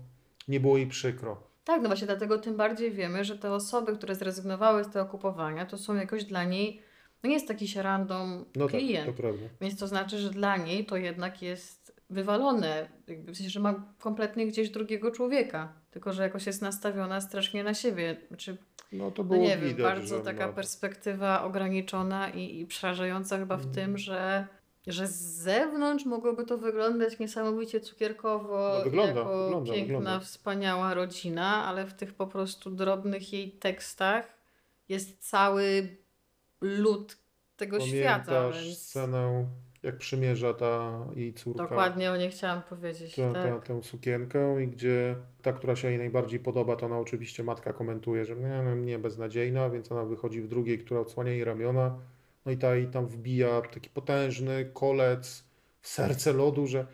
nie było jej przykro. Tak, no właśnie dlatego tym bardziej wiemy, że te osoby, które zrezygnowały z tego kupowania, to są jakoś dla niej, no nie jest jakiś random no klient, tak, to prawda. Więc to znaczy, że dla niej to jednak jest wywalone, jakby w sensie, że ma kompletnie gdzieś drugiego człowieka, tylko że jakoś jest nastawiona strasznie na siebie, znaczy, no, to było no nie widać, wiem, bardzo taka ma... perspektywa ograniczona i, i przerażająca chyba mm. w tym, że... Że z zewnątrz mogłoby to wyglądać niesamowicie cukierkowo, no wygląda, jako wygląda, piękna, wygląda. Wspaniała rodzina, ale w tych po prostu drobnych jej tekstach jest cały lód tego Pamiętasz świata. Więc... scenę, jak przymierza ta jej córka. Dokładnie o niej chciałam powiedzieć. Ta, tak. ta, tę sukienkę i gdzie ta, która się jej najbardziej podoba, to ona oczywiście matka komentuje, że nie, nie, beznadziejna, więc ona wychodzi w drugiej, która odsłania jej ramiona. No i ta i tam wbija taki potężny kolec w serce lodu, że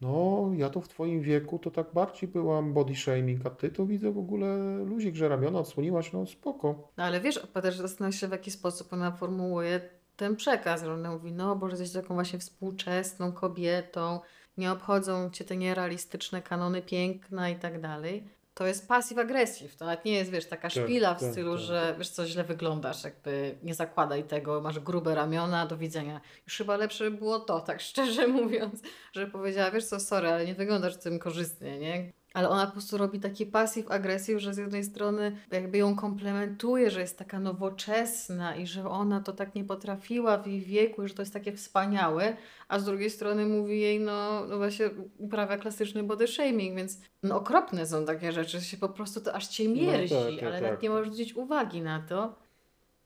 no ja to w twoim wieku to tak bardziej byłam body shaming, a ty to widzę w ogóle luzik, że ramiona odsłoniłaś, no spoko. No ale wiesz, też zastanawiam się w jaki sposób ona formułuje ten przekaz, że ona mówi, no Boże, jesteś taką właśnie współczesną kobietą, nie obchodzą cię te nierealistyczne kanony piękna i tak dalej. To jest passive aggressive, to nawet nie jest, wiesz, taka szpila tak, w tak, stylu, tak. że wiesz co, źle wyglądasz, jakby nie zakładaj tego, masz grube ramiona, do widzenia. Już chyba lepsze było to, tak szczerze mówiąc, że powiedziała, wiesz co, sorry, ale nie wyglądasz tym korzystnie, nie? Ale ona po prostu robi taki passive aggressive, że z jednej strony jakby ją komplementuje, że jest taka nowoczesna i że ona to tak nie potrafiła w jej wieku i że to jest takie wspaniałe, a z drugiej strony mówi jej, no, no właśnie uprawia klasyczny body shaming, więc no, okropne są takie rzeczy, że się po prostu to aż cię mierzi, no tak, tak, ale tak. nawet nie możesz zwrócić uwagi na to.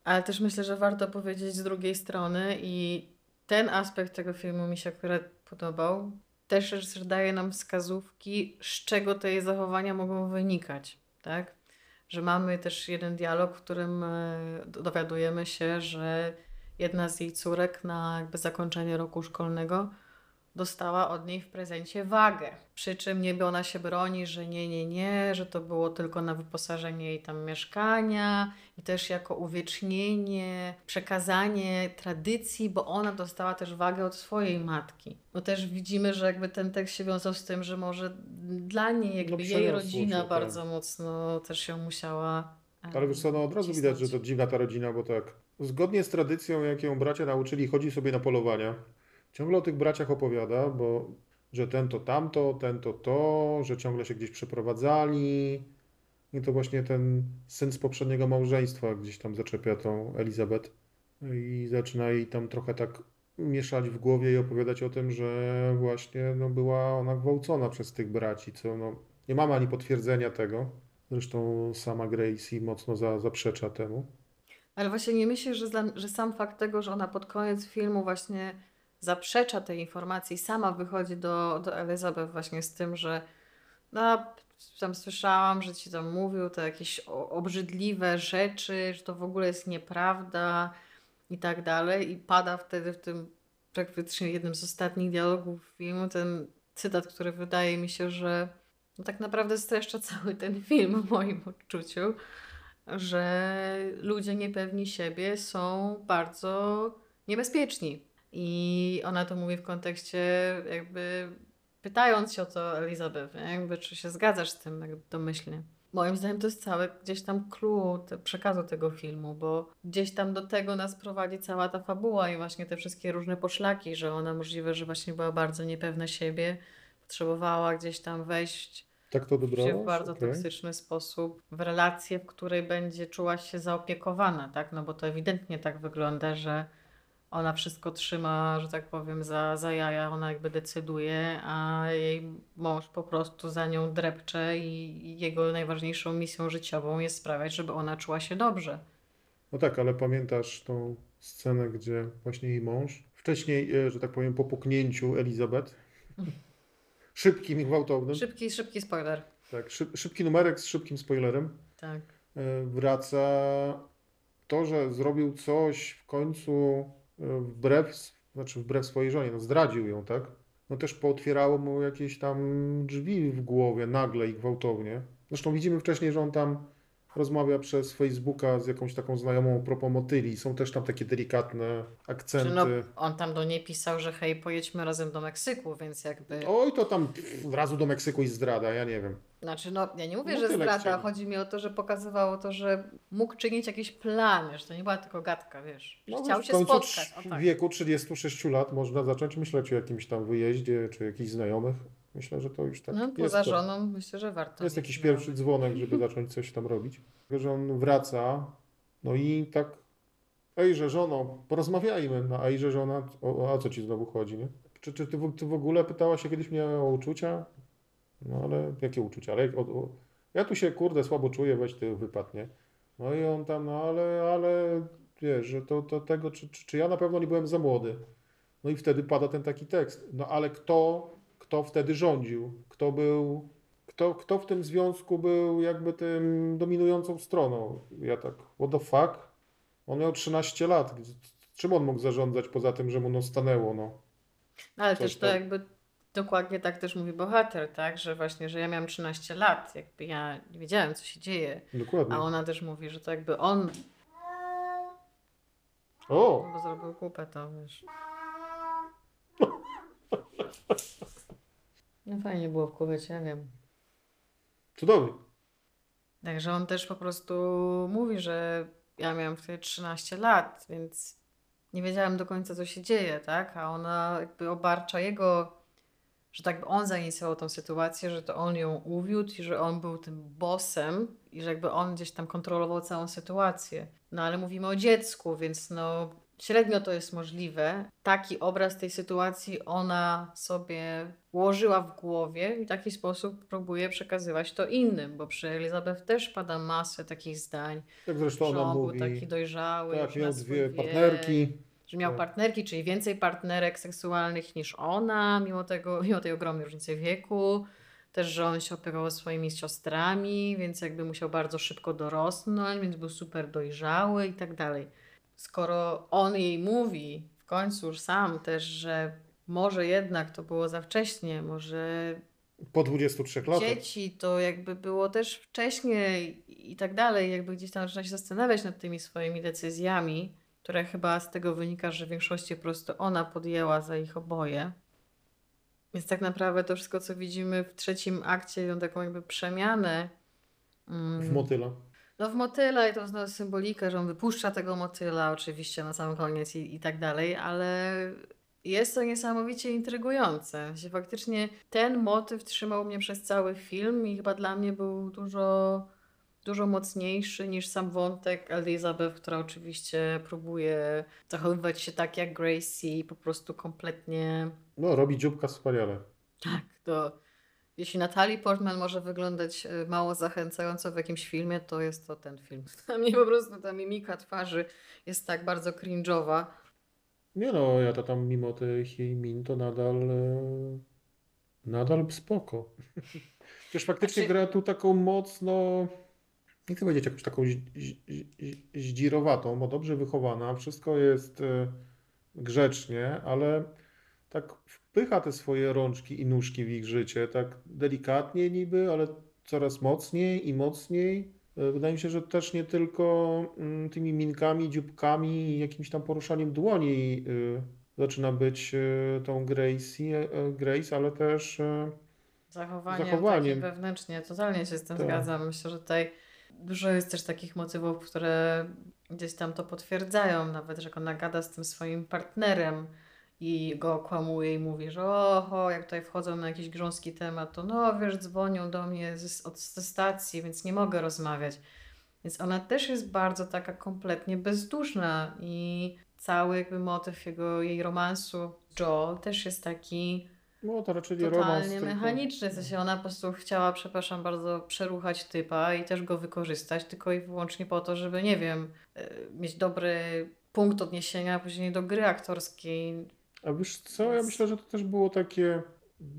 Ale też myślę, że warto powiedzieć z drugiej strony i ten aspekt tego filmu mi się akurat podobał, też daje nam wskazówki, z czego te jej zachowania mogą wynikać, tak? Że mamy też jeden dialog, w którym dowiadujemy się, że jedna z jej córek na jakby zakończenie roku szkolnego dostała od niej w prezencie wagę. Przy czym niby ona się broni, że nie, nie, nie, że to było tylko na wyposażenie jej tam mieszkania i też jako uwiecznienie, przekazanie tradycji, bo ona dostała też wagę od swojej matki. Bo też widzimy, że jakby ten tekst się wiązał z tym, że może dla niej jakby no, jej rodzina tak. bardzo mocno też się musiała... Ale wiesz co, no od razu cisnąć. Widać, że to dziwna ta rodzina, bo tak, zgodnie z tradycją, jaką bracia nauczyli, chodzi sobie na polowania. Ciągle o tych braciach opowiada, bo że ten to tamto, ten to to, że ciągle się gdzieś przeprowadzali. I to właśnie ten syn z poprzedniego małżeństwa gdzieś tam zaczepia tą Elizabeth i zaczyna jej tam trochę tak mieszać w głowie i opowiadać o tym, że właśnie no, była ona gwałcona przez tych braci, co no, nie mamy ani potwierdzenia tego. Zresztą sama Gracie mocno za, zaprzecza temu. Ale właśnie nie myślę, że, że sam fakt tego, że ona pod koniec filmu właśnie zaprzecza tej informacji, sama wychodzi do, do Elizabeth właśnie z tym, że no, tam słyszałam, że ci tam mówił te jakieś obrzydliwe rzeczy, że to w ogóle jest nieprawda i tak dalej. I pada wtedy w tym praktycznie jednym z ostatnich dialogów filmu ten cytat, który wydaje mi się, że no, tak naprawdę streszcza cały ten film w moim odczuciu, że ludzie niepewni siebie są bardzo niebezpieczni. I ona to mówi w kontekście jakby pytając się o to Elizabeth, jakby czy się zgadzasz z tym jakby domyślnie. Moim zdaniem to jest cały gdzieś tam clue te, przekazu tego filmu, bo gdzieś tam do tego nas prowadzi cała ta fabuła i właśnie te wszystkie różne poszlaki, że ona możliwe, że właśnie była bardzo niepewna siebie, potrzebowała gdzieś tam wejść tak to dobrałaś? Się w bardzo okay. toksyczny sposób w relację, w której będzie czuła się zaopiekowana, tak? No bo to ewidentnie tak wygląda, że ona wszystko trzyma, że tak powiem, za, za jaja, ona jakby decyduje, a jej mąż po prostu za nią drepcze i jego najważniejszą misją życiową jest sprawiać, żeby ona czuła się dobrze. No tak, ale pamiętasz tą scenę, gdzie właśnie jej mąż wcześniej, że tak powiem, po puknięciu Elizabeth, szybkim i gwałtownym. Szybki, szybki spoiler. Tak, szyb, szybki numerek z szybkim spoilerem. Tak. Wraca to, że zrobił coś w końcu... Wbrew, znaczy wbrew swojej żonie, no zdradził ją, tak? No też pootwierało mu jakieś tam drzwi w głowie nagle i gwałtownie. Zresztą widzimy wcześniej, że on tam rozmawia przez Facebooka z jakąś taką znajomą propos motyli. Są też tam takie delikatne akcenty. No, on tam do niej pisał, że hej, pojedźmy razem do Meksyku, więc jakby... Oj, to tam od razu do Meksyku i zdrada, ja nie wiem. Znaczy, no ja nie mówię, no, że zdrada. Chciałem. Chodzi mi o to, że pokazywało to, że mógł czynić jakiś plan, wiesz, to nie była tylko gadka, wiesz. No, chciał się spotkać. W tak. wieku trzydziestu sześciu lat można zacząć myśleć o jakimś tam wyjeździe czy jakichś znajomych. Myślę, że to już tak no, poza jest żoną, to. myślę, że warto. To jest jakiś pierwszy dzwonek, żeby zacząć coś tam robić. Że on wraca, no i tak, ejże żono, porozmawiajmy, no, a ejże żona, o, a co ci znowu chodzi, nie? Czy, czy ty, ty w ogóle pytała się kiedyś mnie o uczucia? No ale, jakie uczucia? Ale, o, o, ja tu się, kurde, słabo czuję, weź ty wypadł, nie? No i on tam, no ale, ale, wiesz, że to, to tego, czy, czy, czy ja na pewno nie byłem za młody? No i wtedy pada ten taki tekst, no ale kto... Kto wtedy rządził? Kto był, kto, kto w tym związku był jakby tym dominującą stroną? Ja tak, what the fuck? On miał trzynaście lat. Czym on mógł zarządzać poza tym, że mu no stanęło? No, no ale też to tak. jakby dokładnie tak też mówi bohater, tak? Że właśnie, że ja miałem trzynaście lat. Jakby ja nie wiedziałem, co się dzieje. Dokładnie. A ona też mówi, że to jakby on... O! Bo zrobił kupę to, wiesz... No fajnie było w kuwecie, ja wiem. Cudownie. Także on też po prostu mówi, że ja miałam wtedy trzynaście lat, więc nie wiedziałam do końca, co się dzieje, tak? A ona jakby obarcza jego, że tak on zainicjował tą sytuację, że to on ją uwiódł i że on był tym bossem i że jakby on gdzieś tam kontrolował całą sytuację. No ale mówimy o dziecku, więc no... Średnio to jest możliwe. Taki obraz tej sytuacji ona sobie ułożyła w głowie i w taki sposób próbuje przekazywać to innym, bo przy Elizabeth też pada masę takich zdań, tak zresztą ona mówi, taki dojrzały, tak, miał dwie partnerki. Że miał tak. partnerki, czyli więcej partnerek seksualnych niż ona, mimo tego, mimo tej ogromnej różnicy wieku. Też, że on się opiekował swoimi siostrami, więc jakby musiał bardzo szybko dorosnąć, więc był super dojrzały i tak dalej. Skoro on jej mówi w końcu już sam też, że może jednak to było za wcześnie, może po dwudziestu trzech latach dzieci to jakby było też wcześniej i tak dalej, jakby gdzieś tam zaczyna się zastanawiać nad tymi swoimi decyzjami, które chyba z tego wynika, że w większości po prostu ona podjęła za ich oboje. Więc tak naprawdę to wszystko, co widzimy w trzecim akcie, tą taką jakby przemianę. Mm. W motyla. No w motyla i tą znowu symbolikę, że on wypuszcza tego motyla oczywiście na sam koniec i, i tak dalej, ale jest to niesamowicie intrygujące. Faktycznie ten motyw trzymał mnie przez cały film i chyba dla mnie był dużo, dużo mocniejszy niż sam wątek Elizabeth, która oczywiście próbuje zachowywać się tak jak Gracie i po prostu kompletnie... No robi dzióbka wspaniale. Tak, to... Jeśli Natalie Portman może wyglądać mało zachęcająco w jakimś filmie, to jest to ten film. Dla mnie po prostu ta mimika twarzy jest tak bardzo cringe'owa. Nie no, ja to tam mimo tych jej min to nadal nadal spoko. Przecież faktycznie znaczy... gra tu taką mocno, nie chcę powiedzieć jakąś taką zdzirowatą, bo dobrze wychowana, wszystko jest grzecznie, ale tak wpycha te swoje rączki i nóżki w ich życie, tak delikatnie niby, ale coraz mocniej i mocniej. Wydaje mi się, że też nie tylko tymi minkami, dzióbkami i jakimś tam poruszaniem dłoni zaczyna być tą Gracie, Grace, ale też zachowaniem, zachowaniem. Takim wewnętrznie. Totalnie się z tym tak. zgadzam. Myślę, że tutaj dużo jest też takich motywów, które gdzieś tam to potwierdzają. Nawet, że ona gada z tym swoim partnerem i go okłamuje i mówi, że oho, jak tutaj wchodzą na jakiś grząski temat, to no wiesz, dzwonią do mnie z, od, ze stacji, więc nie mogę rozmawiać. Więc ona też jest bardzo taka kompletnie bezduszna i cały jakby motyw jego, jej romansu z Joel też jest taki no, to raczej totalnie mechaniczny. W sensie ona po prostu chciała, przepraszam bardzo, przeruchać typa i też go wykorzystać tylko i wyłącznie po to, żeby, nie wiem, mieć dobry punkt odniesienia później do gry aktorskiej. A wiesz co, ja myślę, że to też było takie,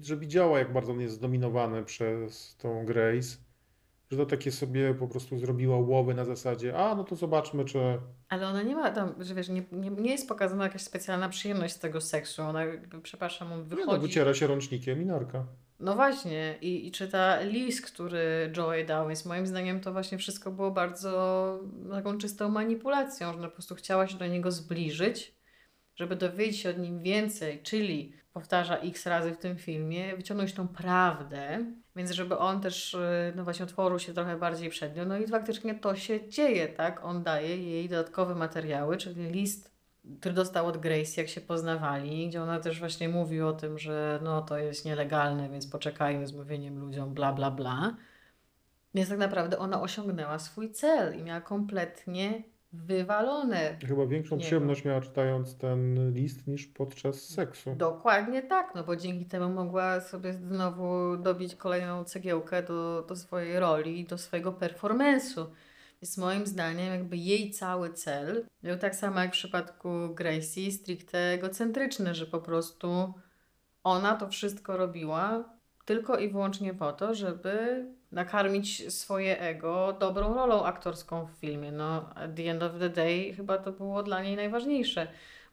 że widziała, jak bardzo on jest zdominowany przez tą Grace, że to takie sobie po prostu zrobiła łowy na zasadzie, a no to zobaczmy, czy... Ale ona nie ma tam, że wiesz, nie, nie, nie jest pokazana jakaś specjalna przyjemność z tego seksu. Ona, przepraszam, on wychodzi... No, wyciera się rącznikiem i narka. No właśnie. I, i czyta list, który Joey dał, więc moim zdaniem to właśnie wszystko było bardzo taką czystą manipulacją, że ona po prostu chciała się do niego zbliżyć, żeby dowiedzieć się od nim więcej, czyli powtarza x razy w tym filmie, wyciągnąć tą prawdę, więc żeby on też, no właśnie, otworzył się trochę bardziej przed nią. No i faktycznie to się dzieje, tak? On daje jej dodatkowe materiały, czyli list, który dostał od Gracie, jak się poznawali, gdzie ona też właśnie mówi o tym, że no to jest nielegalne, więc poczekajmy z mówieniem ludziom, bla, bla, bla. Więc tak naprawdę ona osiągnęła swój cel i miała kompletnie wywalone. Chyba większą przyjemność miała czytając ten list niż podczas seksu. Dokładnie tak, no bo dzięki temu mogła sobie znowu dobić kolejną cegiełkę do, do swojej roli i do swojego performansu. Więc moim zdaniem jakby jej cały cel był tak samo jak w przypadku Gracie stricte egocentryczny, że po prostu ona to wszystko robiła tylko i wyłącznie po to, żeby nakarmić swoje ego dobrą rolą aktorską w filmie. No, at the end of the day chyba to było dla niej najważniejsze,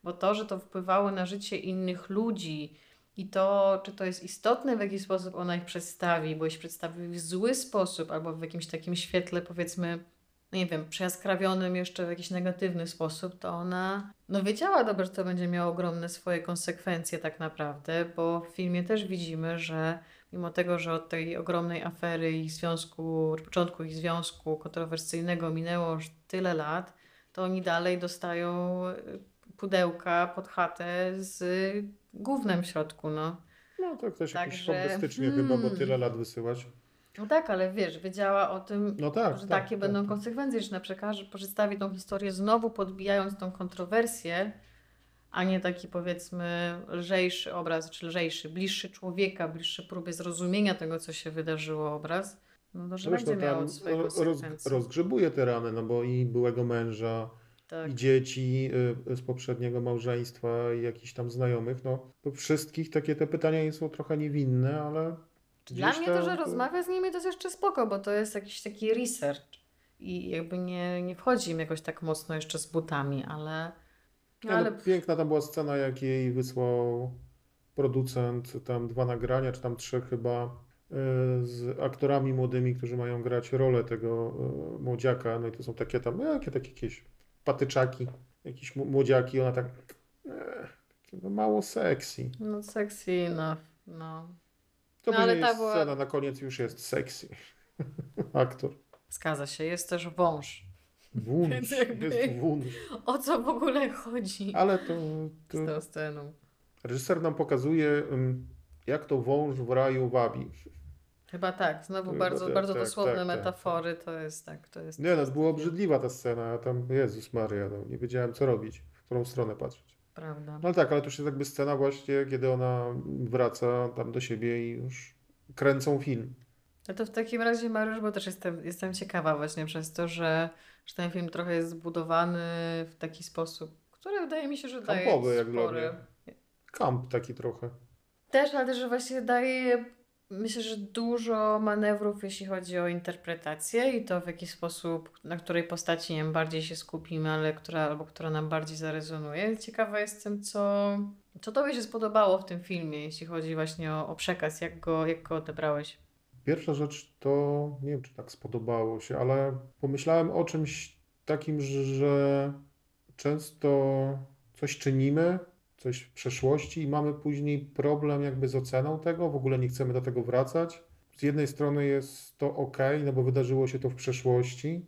bo to, że to wpływało na życie innych ludzi i to, czy to jest istotne, w jaki sposób ona ich przedstawi, bo jeśli przedstawi w zły sposób albo w jakimś takim świetle, powiedzmy, nie wiem, przejaskrawionym jeszcze w jakiś negatywny sposób, to ona no wiedziała dobrze, że to będzie miało ogromne swoje konsekwencje tak naprawdę, bo w filmie też widzimy, że mimo tego, że od tej ogromnej afery ich związku, początku ich związku kontrowersyjnego minęło już tyle lat, to oni dalej dostają pudełka pod chatę z gównem w środku, no. No to ktoś tak, jakiś hobbystycznie hmm. chyba, bo tyle lat wysyłać. No tak, ale wiesz, wiedziała o tym, no tak, że tak, takie tak, będą tak. konsekwencje, że na przykład przedstawi tą historię znowu podbijając tą kontrowersję, a nie taki powiedzmy lżejszy obraz, czy lżejszy, bliższy człowieka, bliższy próby zrozumienia tego, co się wydarzyło obraz, no to że no będzie no, miało swoje konsekwencje. Rozgrzebuje te rany, no bo i byłego męża, tak. i dzieci z poprzedniego małżeństwa i jakichś tam znajomych, no to wszystkich takie te pytania są trochę niewinne, ale... Dla mnie to, że rozmawia z nimi, to jest jeszcze spoko, bo to jest jakiś taki research i jakby nie, nie wchodzi im jakoś tak mocno jeszcze z butami, ale... No, ale... Piękna tam była scena, jak jej wysłał producent, tam dwa nagrania, czy tam trzy chyba, z aktorami młodymi, którzy mają grać rolę tego młodziaka, no i to są takie tam, jakie takie jakieś patyczaki, jakieś młodziaki, ona tak, no mało sexy. No sexy enough, no. To no, ale ta jest była... scena, na koniec już jest sexy. Aktor. Zgadza się, jest też wąż. Wąż, więc jakby... jest wąż. O co w ogóle chodzi? Ale to, to... z tą sceną. Reżyser nam pokazuje, jak to wąż w raju wabi. Chyba tak, znowu Chyba bardzo, tak, bardzo tak, dosłowne tak, metafory, tak. to jest tak. To jest nie, no była obrzydliwa ta scena, a tam Jezus Maria, no, nie wiedziałem co robić, w którą stronę patrzeć. Prawda. No tak, ale to już jest jakby scena właśnie, kiedy ona wraca tam do siebie i już kręcą film. No to w takim razie, Mariusz, bo też jestem, jestem ciekawa właśnie przez to, że, że ten film trochę jest zbudowany w taki sposób, który wydaje mi się, że daje kampowy, jak dla mnie. Kamp taki trochę. Też, ale też, że właśnie daje, myślę, że dużo manewrów, jeśli chodzi o interpretację i to w jaki sposób, na której postaci, nie wiem, bardziej się skupimy, ale która, albo która nam bardziej zarezonuje. Ciekawa jestem, co, co tobie się spodobało w tym filmie, jeśli chodzi właśnie o, o przekaz, jak go, jak go odebrałeś? Pierwsza rzecz to, nie wiem, czy tak spodobało się, ale pomyślałem o czymś takim, że często coś czynimy, coś w przeszłości i mamy później problem jakby z oceną tego, w ogóle nie chcemy do tego wracać. Z jednej strony jest to okej, no bo wydarzyło się to w przeszłości,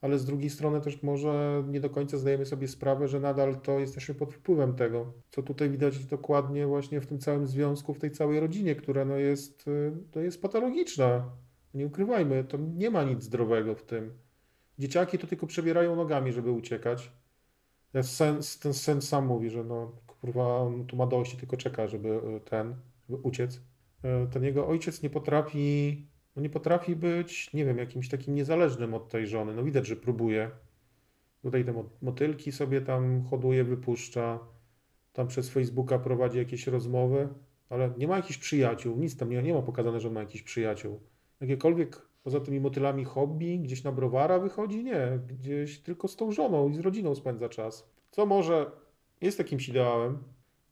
ale z drugiej strony też może nie do końca zdajemy sobie sprawę, że nadal to jesteśmy pod wpływem tego, co tutaj widać dokładnie właśnie w tym całym związku, w tej całej rodzinie, która no jest, no jest patologiczna. Nie ukrywajmy, to nie ma nic zdrowego w tym. Dzieciaki to tylko przebierają nogami, żeby uciekać. Sen, ten sen sam mówi, że no kurwa, on tu ma dość i tylko czeka, żeby ten, żeby uciec. Ten jego ojciec nie potrafi, no nie potrafi być, nie wiem, jakimś takim niezależnym od tej żony. No widać, że próbuje. Tutaj te motylki sobie tam hoduje, wypuszcza. Tam przez Facebooka prowadzi jakieś rozmowy, ale nie ma jakichś przyjaciół. Nic tam nie, nie ma pokazane, że on ma jakichś przyjaciół. Jakiekolwiek poza tymi motylami hobby, gdzieś na browara wychodzi? Nie. Gdzieś tylko z tą żoną i z rodziną spędza czas. Co może jest jakimś ideałem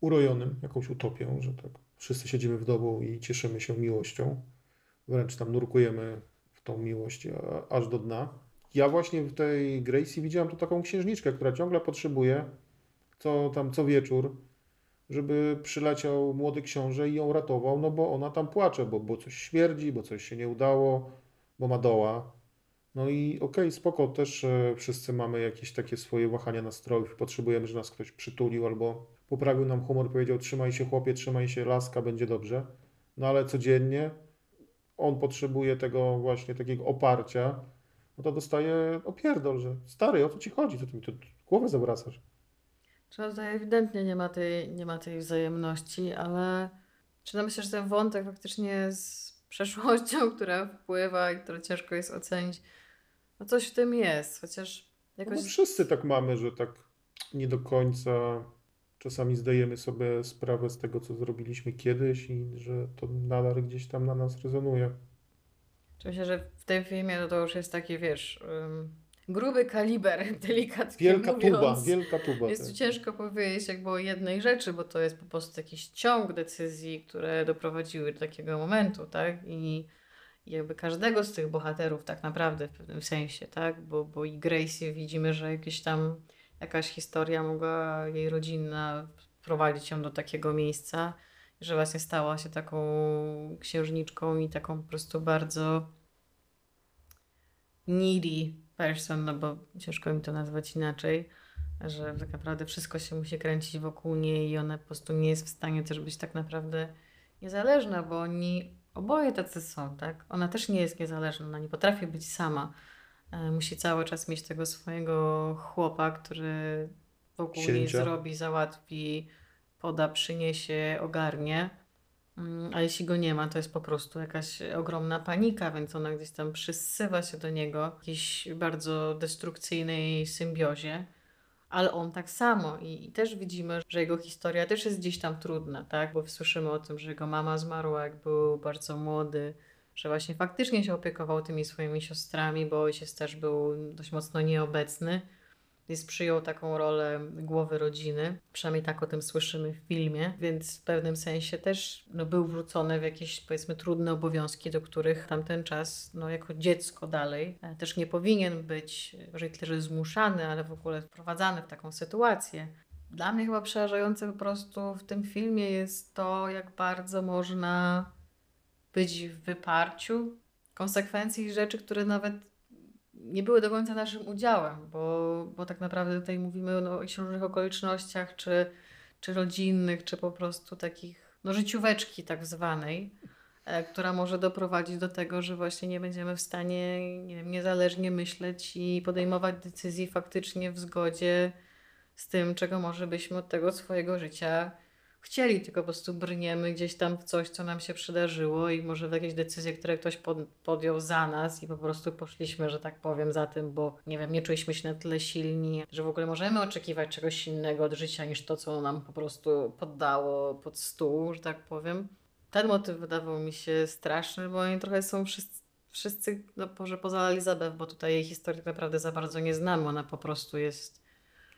urojonym, jakąś utopią, że tak wszyscy siedzimy w domu i cieszymy się miłością. Wręcz tam nurkujemy w tą miłość aż do dna. Ja właśnie w tej Gracie widziałem tu taką księżniczkę, która ciągle potrzebuje co tam co wieczór, żeby przyleciał młody książę i ją ratował, no bo ona tam płacze, bo, bo coś śmierdzi, bo coś się nie udało, bo ma doła. No i okej, okay, spoko, też wszyscy mamy jakieś takie swoje wahania nastrojów, potrzebujemy, że nas ktoś przytulił albo poprawił nam humor, powiedział trzymaj się chłopie, trzymaj się laska, będzie dobrze. No ale codziennie on potrzebuje tego właśnie takiego oparcia, no to dostaje opierdol, że stary, o co ci chodzi, co ty mi tu głowę zawracasz? Charles ewidentnie nie ma, tej, nie ma tej wzajemności, ale czy no myślę, że ten wątek faktycznie z przeszłością, która wpływa i którą ciężko jest ocenić, no coś w tym jest, chociaż jakoś... No wszyscy tak mamy, że tak nie do końca czasami zdajemy sobie sprawę z tego, co zrobiliśmy kiedyś i że to nadal gdzieś tam na nas rezonuje. Czy myślę, że w tym filmie no to już jest taki, wiesz... Ym... gruby kaliber, delikatnie wielka mówiąc. Tuba, wielka tuba. Jest tak. Ciężko powiedzieć jakby o jednej rzeczy, bo to jest po prostu jakiś ciąg decyzji, które doprowadziły do takiego momentu, tak? I jakby każdego z tych bohaterów tak naprawdę w pewnym sensie, tak? Bo, bo i Gracie widzimy, że jakieś tam jakaś historia mogła jej rodzinna prowadzić ją do takiego miejsca, że właśnie stała się taką księżniczką i taką po prostu bardzo needy person, no bo ciężko mi to nazwać inaczej, że tak naprawdę wszystko się musi kręcić wokół niej i ona po prostu nie jest w stanie też być tak naprawdę niezależna, bo oni oboje tacy są, tak? Ona też nie jest niezależna, ona nie potrafi być sama. Musi cały czas mieć tego swojego chłopa, który wokół Księcia. Niej zrobi, załatwi, poda, przyniesie, ogarnie. A jeśli go nie ma, to jest po prostu jakaś ogromna panika, więc ona gdzieś tam przysywa się do niego w jakiejś bardzo destrukcyjnej symbiozie, ale on tak samo i, i też widzimy, że jego historia też jest gdzieś tam trudna, tak? Bo słyszymy o tym, że jego mama zmarła, jak był bardzo młody, że właśnie faktycznie się opiekował tymi swoimi siostrami, bo ojciec też był dość mocno nieobecny, więc przyjął taką rolę głowy rodziny. Przynajmniej tak o tym słyszymy w filmie. Więc w pewnym sensie też no, był wrzucony w jakieś, powiedzmy, trudne obowiązki, do których tamten czas, no, jako dziecko dalej, też nie powinien być, może tyle, że zmuszany, ale w ogóle wprowadzany w taką sytuację. Dla mnie chyba przerażające po prostu w tym filmie jest to, jak bardzo można być w wyparciu konsekwencji rzeczy, które nawet nie były do końca naszym udziałem, bo, bo tak naprawdę tutaj mówimy no, o różnych okolicznościach, czy, czy rodzinnych, czy po prostu takich, no życióweczki tak zwanej, e, która może doprowadzić do tego, że właśnie nie będziemy w stanie, nie wiem, niezależnie myśleć i podejmować decyzji faktycznie w zgodzie z tym, czego może byśmy od tego swojego życia chcieli, tylko po prostu brniemy gdzieś tam w coś, co nam się przydarzyło i może w jakieś decyzje, które ktoś pod, podjął za nas i po prostu poszliśmy, że tak powiem, za tym, bo nie wiem, nie czuliśmy się na tyle silni, że w ogóle możemy oczekiwać czegoś innego od życia niż to, co nam po prostu poddało pod stół, że tak powiem. Ten motyw wydawał mi się straszny, bo oni trochę są wszyscy, wszyscy no może poza Elizabeth, bo tutaj jej historii tak naprawdę za bardzo nie znamy, ona po prostu jest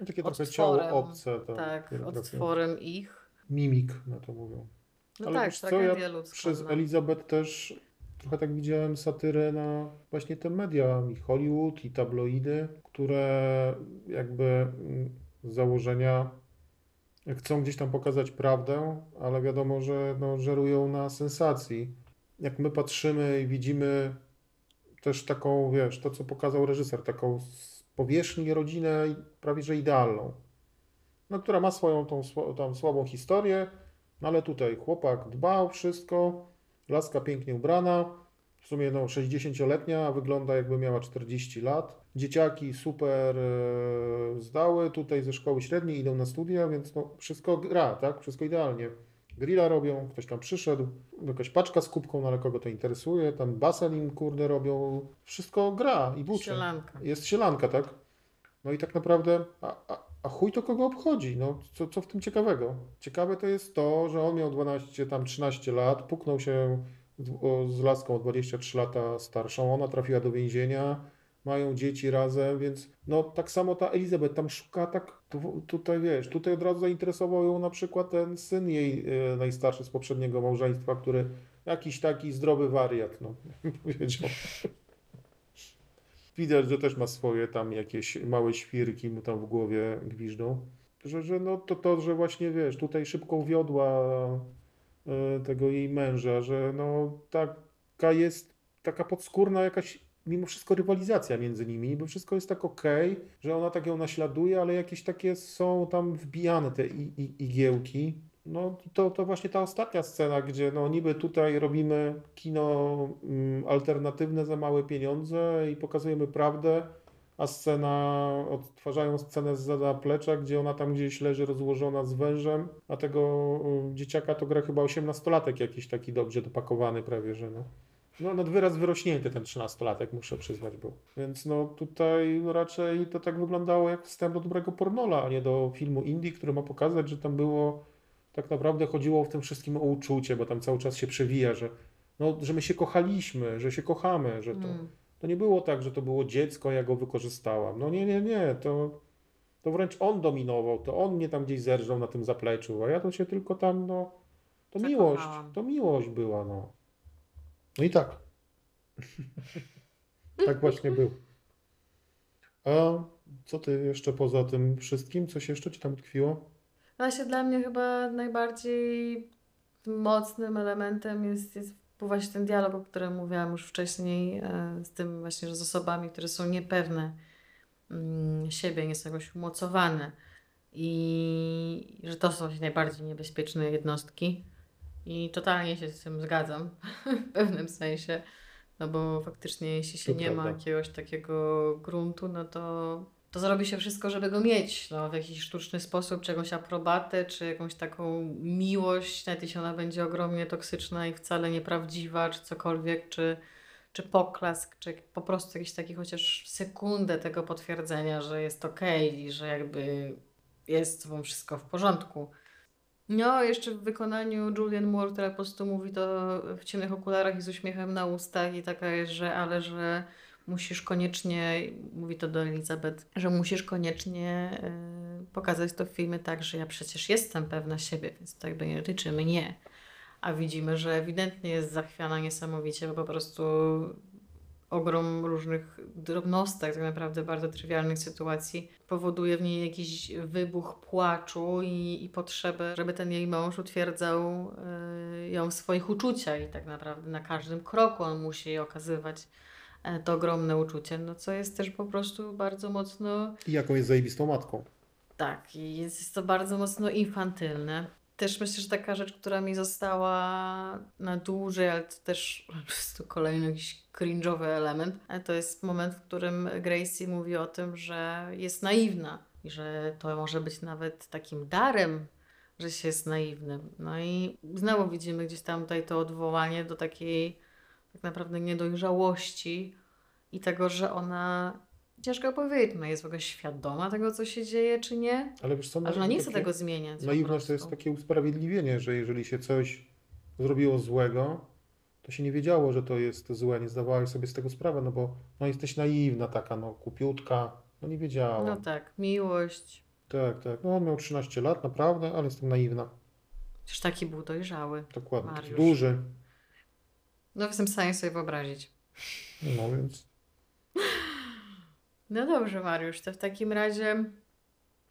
takie trochę ciało obce. To tak, odtworem ich. Mimik na to mówią. No ale tak, co, ja ludzka, przez no. Elizabeth też trochę tak widziałem satyrę na właśnie te media, i Hollywood, i tabloidy, które jakby z założenia chcą gdzieś tam pokazać prawdę, ale wiadomo, że no, żerują na sensacji. Jak my patrzymy i widzimy też taką, wiesz, to co pokazał reżyser, taką z powierzchni rodzinę prawie że idealną, no, która ma swoją tą tam słabą historię, no, ale tutaj chłopak dbał wszystko, laska pięknie ubrana, w sumie no, sześćdziesięcioletnia, wygląda jakby miała czterdzieści lat. Dzieciaki super zdały, tutaj ze szkoły średniej idą na studia, więc no, wszystko gra, tak? Wszystko idealnie. Grilla robią, ktoś tam przyszedł, jakaś paczka z kubką, no ale kogo to interesuje, tam basen im kurde robią, wszystko gra i buczy. Sielanka. Jest sielanka, tak? No i tak naprawdę, a, a, a chuj to kogo obchodzi, no co, co w tym ciekawego? Ciekawe to jest to, że on miał dwanaście, tam trzynaście lat, puknął się z laską o dwadzieścia trzy lata starszą, ona trafiła do więzienia, mają dzieci razem, więc no tak samo ta Elizabeth tam szuka, tak tu, tutaj wiesz, tutaj od razu zainteresował ją na przykład ten syn jej e, najstarszy z poprzedniego małżeństwa, który jakiś taki zdrowy wariat, no powiedział. Widać, że też ma swoje tam jakieś małe świrki mu tam w głowie gwiżdżą, że, że no to to, że właśnie wiesz, tutaj szybko uwiodła e, tego jej męża, że no taka jest taka podskórna jakaś mimo wszystko rywalizacja między nimi, bo wszystko jest tak okej, okay, że ona tak ją naśladuje, ale jakieś takie są tam wbijane te i, i, igiełki. No to, to właśnie ta ostatnia scena, gdzie no niby tutaj robimy kino alternatywne za małe pieniądze i pokazujemy prawdę, a scena, odtwarzają scenę z zaplecza, gdzie ona tam gdzieś leży rozłożona z wężem, a tego dzieciaka to gra chyba osiemnastolatek jakiś taki dobrze dopakowany prawie, że no. No nad wyraz wyrośnięty ten trzynastolatek, muszę przyznać, był. Więc no tutaj no, raczej to tak wyglądało jak wstęp do dobrego pornola, a nie do filmu indie, który ma pokazać, że tam było, tak naprawdę chodziło w tym wszystkim o uczucie, bo tam cały czas się przewija, że, no, że my się kochaliśmy, że się kochamy, że to, mm. to nie było tak, że to było dziecko, ja go wykorzystałam. No nie, nie, nie, to, to wręcz on dominował, to on mnie tam gdzieś zerżał na tym zapleczu, a ja to się tylko tam, no, to Zakochałam. miłość, to miłość była, no. No i tak. Tak właśnie był. A co ty jeszcze poza tym wszystkim? Coś jeszcze ci tam utkwiło? Właśnie dla mnie chyba najbardziej mocnym elementem jest, jest właśnie ten dialog, o którym mówiłam już wcześniej, z tym właśnie, że z osobami, które są niepewne siebie, nie są jakoś umocowane i że to są właśnie najbardziej niebezpieczne jednostki. I totalnie się z tym zgadzam w pewnym sensie, no bo faktycznie jeśli się to nie prawda. ma jakiegoś takiego gruntu, no to, to zrobi się wszystko, żeby go mieć, no w jakiś sztuczny sposób, czy jakąś aprobatę, czy jakąś taką miłość, nawet jeśli ona będzie ogromnie toksyczna i wcale nieprawdziwa, czy cokolwiek, czy, czy poklask, czy po prostu jakiś taki chociaż sekundę tego potwierdzenia, że jest okej okay i że jakby jest z sobą wszystko w porządku. No, jeszcze w wykonaniu Julianne Moore, która po prostu mówi to w ciemnych okularach i z uśmiechem na ustach i taka jest, że ale, że musisz koniecznie, mówi to do Elizabeth, że musisz koniecznie y, pokazać to w filmie tak, że ja przecież jestem pewna siebie, więc tak by nie dotyczy mnie. A widzimy, że ewidentnie jest zachwiana niesamowicie, bo po prostu ogrom różnych drobnostek, tak naprawdę bardzo trywialnych sytuacji powoduje w niej jakiś wybuch płaczu i, i potrzebę, żeby ten jej mąż utwierdzał y, ją w swoich uczuciach i tak naprawdę na każdym kroku on musi jej okazywać y, to ogromne uczucie, no co jest też po prostu bardzo mocno... I jaką jest zajebistą matką. Tak, i jest, jest to bardzo mocno infantylne. Też myślę, że taka rzecz, która mi została na dłużej, ale to też po prostu kolejny jakiś cringe'owy element, ale to jest moment, w którym Gracie mówi o tym, że jest naiwna i że to może być nawet takim darem, że się jest naiwnym. No i znowu widzimy gdzieś tam tutaj to odwołanie do takiej tak naprawdę niedojrzałości i tego, że ona... Ciężko powiedzieć, no jest w ogóle świadoma tego, co się dzieje, czy nie. Ale wiesz co, ona nie chce tego zmieniać. Naiwność to jest takie usprawiedliwienie, że jeżeli się coś zrobiło złego, to się nie wiedziało, że to jest złe, nie zdawałaś sobie z tego sprawy, no bo no jesteś naiwna taka, no kupiutka, no nie wiedziałam. No tak, miłość. Tak, tak, no on miał trzynaście lat, naprawdę, ale jestem naiwna. Przecież taki był dojrzały. Dokładnie, Mariusz. Duży. No jestem w stanie sobie wyobrazić. No więc... No dobrze, Mariusz, to w takim razie...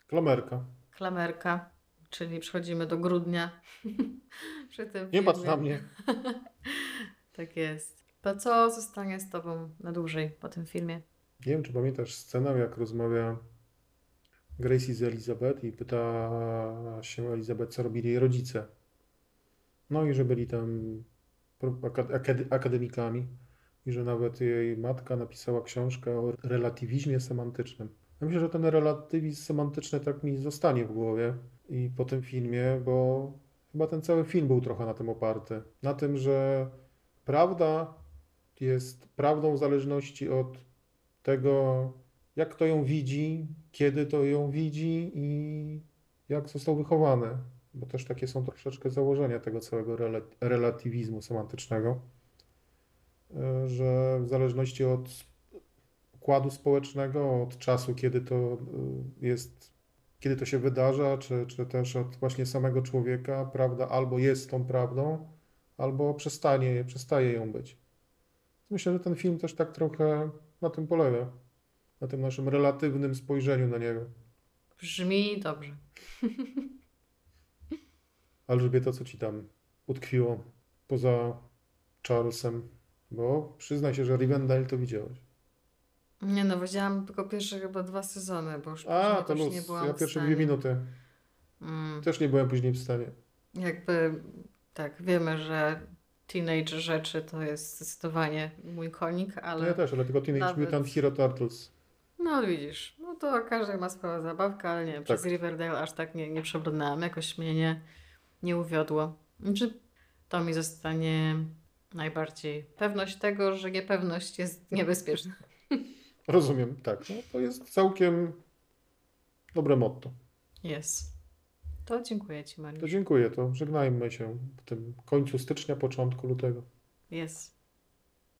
Klamerka. Klamerka. czyli przechodzimy do grudnia. Przy tym nie patrz na mnie. Tak jest. To co zostanie z tobą na dłużej po tym filmie? Nie wiem, czy pamiętasz scenę, jak rozmawia Gracie z Elizabeth i pyta się Elizabeth, co robili jej rodzice. No i że byli tam akademikami i że nawet jej matka napisała książkę o relatywizmie semantycznym. Ja myślę, że ten relatywizm semantyczny tak mi zostanie w głowie i po tym filmie, bo chyba ten cały film był trochę na tym oparty. Na tym, że prawda jest prawdą w zależności od tego, jak kto ją widzi, kiedy to ją widzi i jak został wychowany. Bo też takie są troszeczkę założenia tego całego relatywizmu semantycznego, że w zależności od układu społecznego, od czasu, kiedy to jest, kiedy to się wydarza, czy, czy też od właśnie samego człowieka, prawda albo jest tą prawdą, albo przestanie, przestaje ją być. Myślę, że ten film też tak trochę na tym polega, na tym naszym relatywnym spojrzeniu na niego. Brzmi dobrze. Elżbieta, co ci tam utkwiło poza Charlesem? Bo przyznaj się, że Rivendell to widziałeś. Nie no, widziałam tylko pierwsze chyba dwa sezony, bo już A, to luz. nie byłam ja pierwsze dwie minuty. Mm. Też nie byłem później w stanie. Jakby tak, wiemy, że teenage rzeczy to jest zdecydowanie mój konik, ale... Ja też, ale tylko Teenage nawet... Mutant Hero Turtles. No widzisz, no to każdy ma swoją zabawkę, ale nie tak. Przez Riverdale aż tak nie, nie przebrnęłam. Jakoś mnie nie, nie uwiodło. Znaczy, to mi zostanie najbardziej pewność tego, że niepewność jest niebezpieczna. Rozumiem, tak. No, to jest całkiem dobre motto. Jest. To dziękuję ci, Mariusz. To dziękuję, to żegnajmy się w tym końcu stycznia, początku lutego. Jest.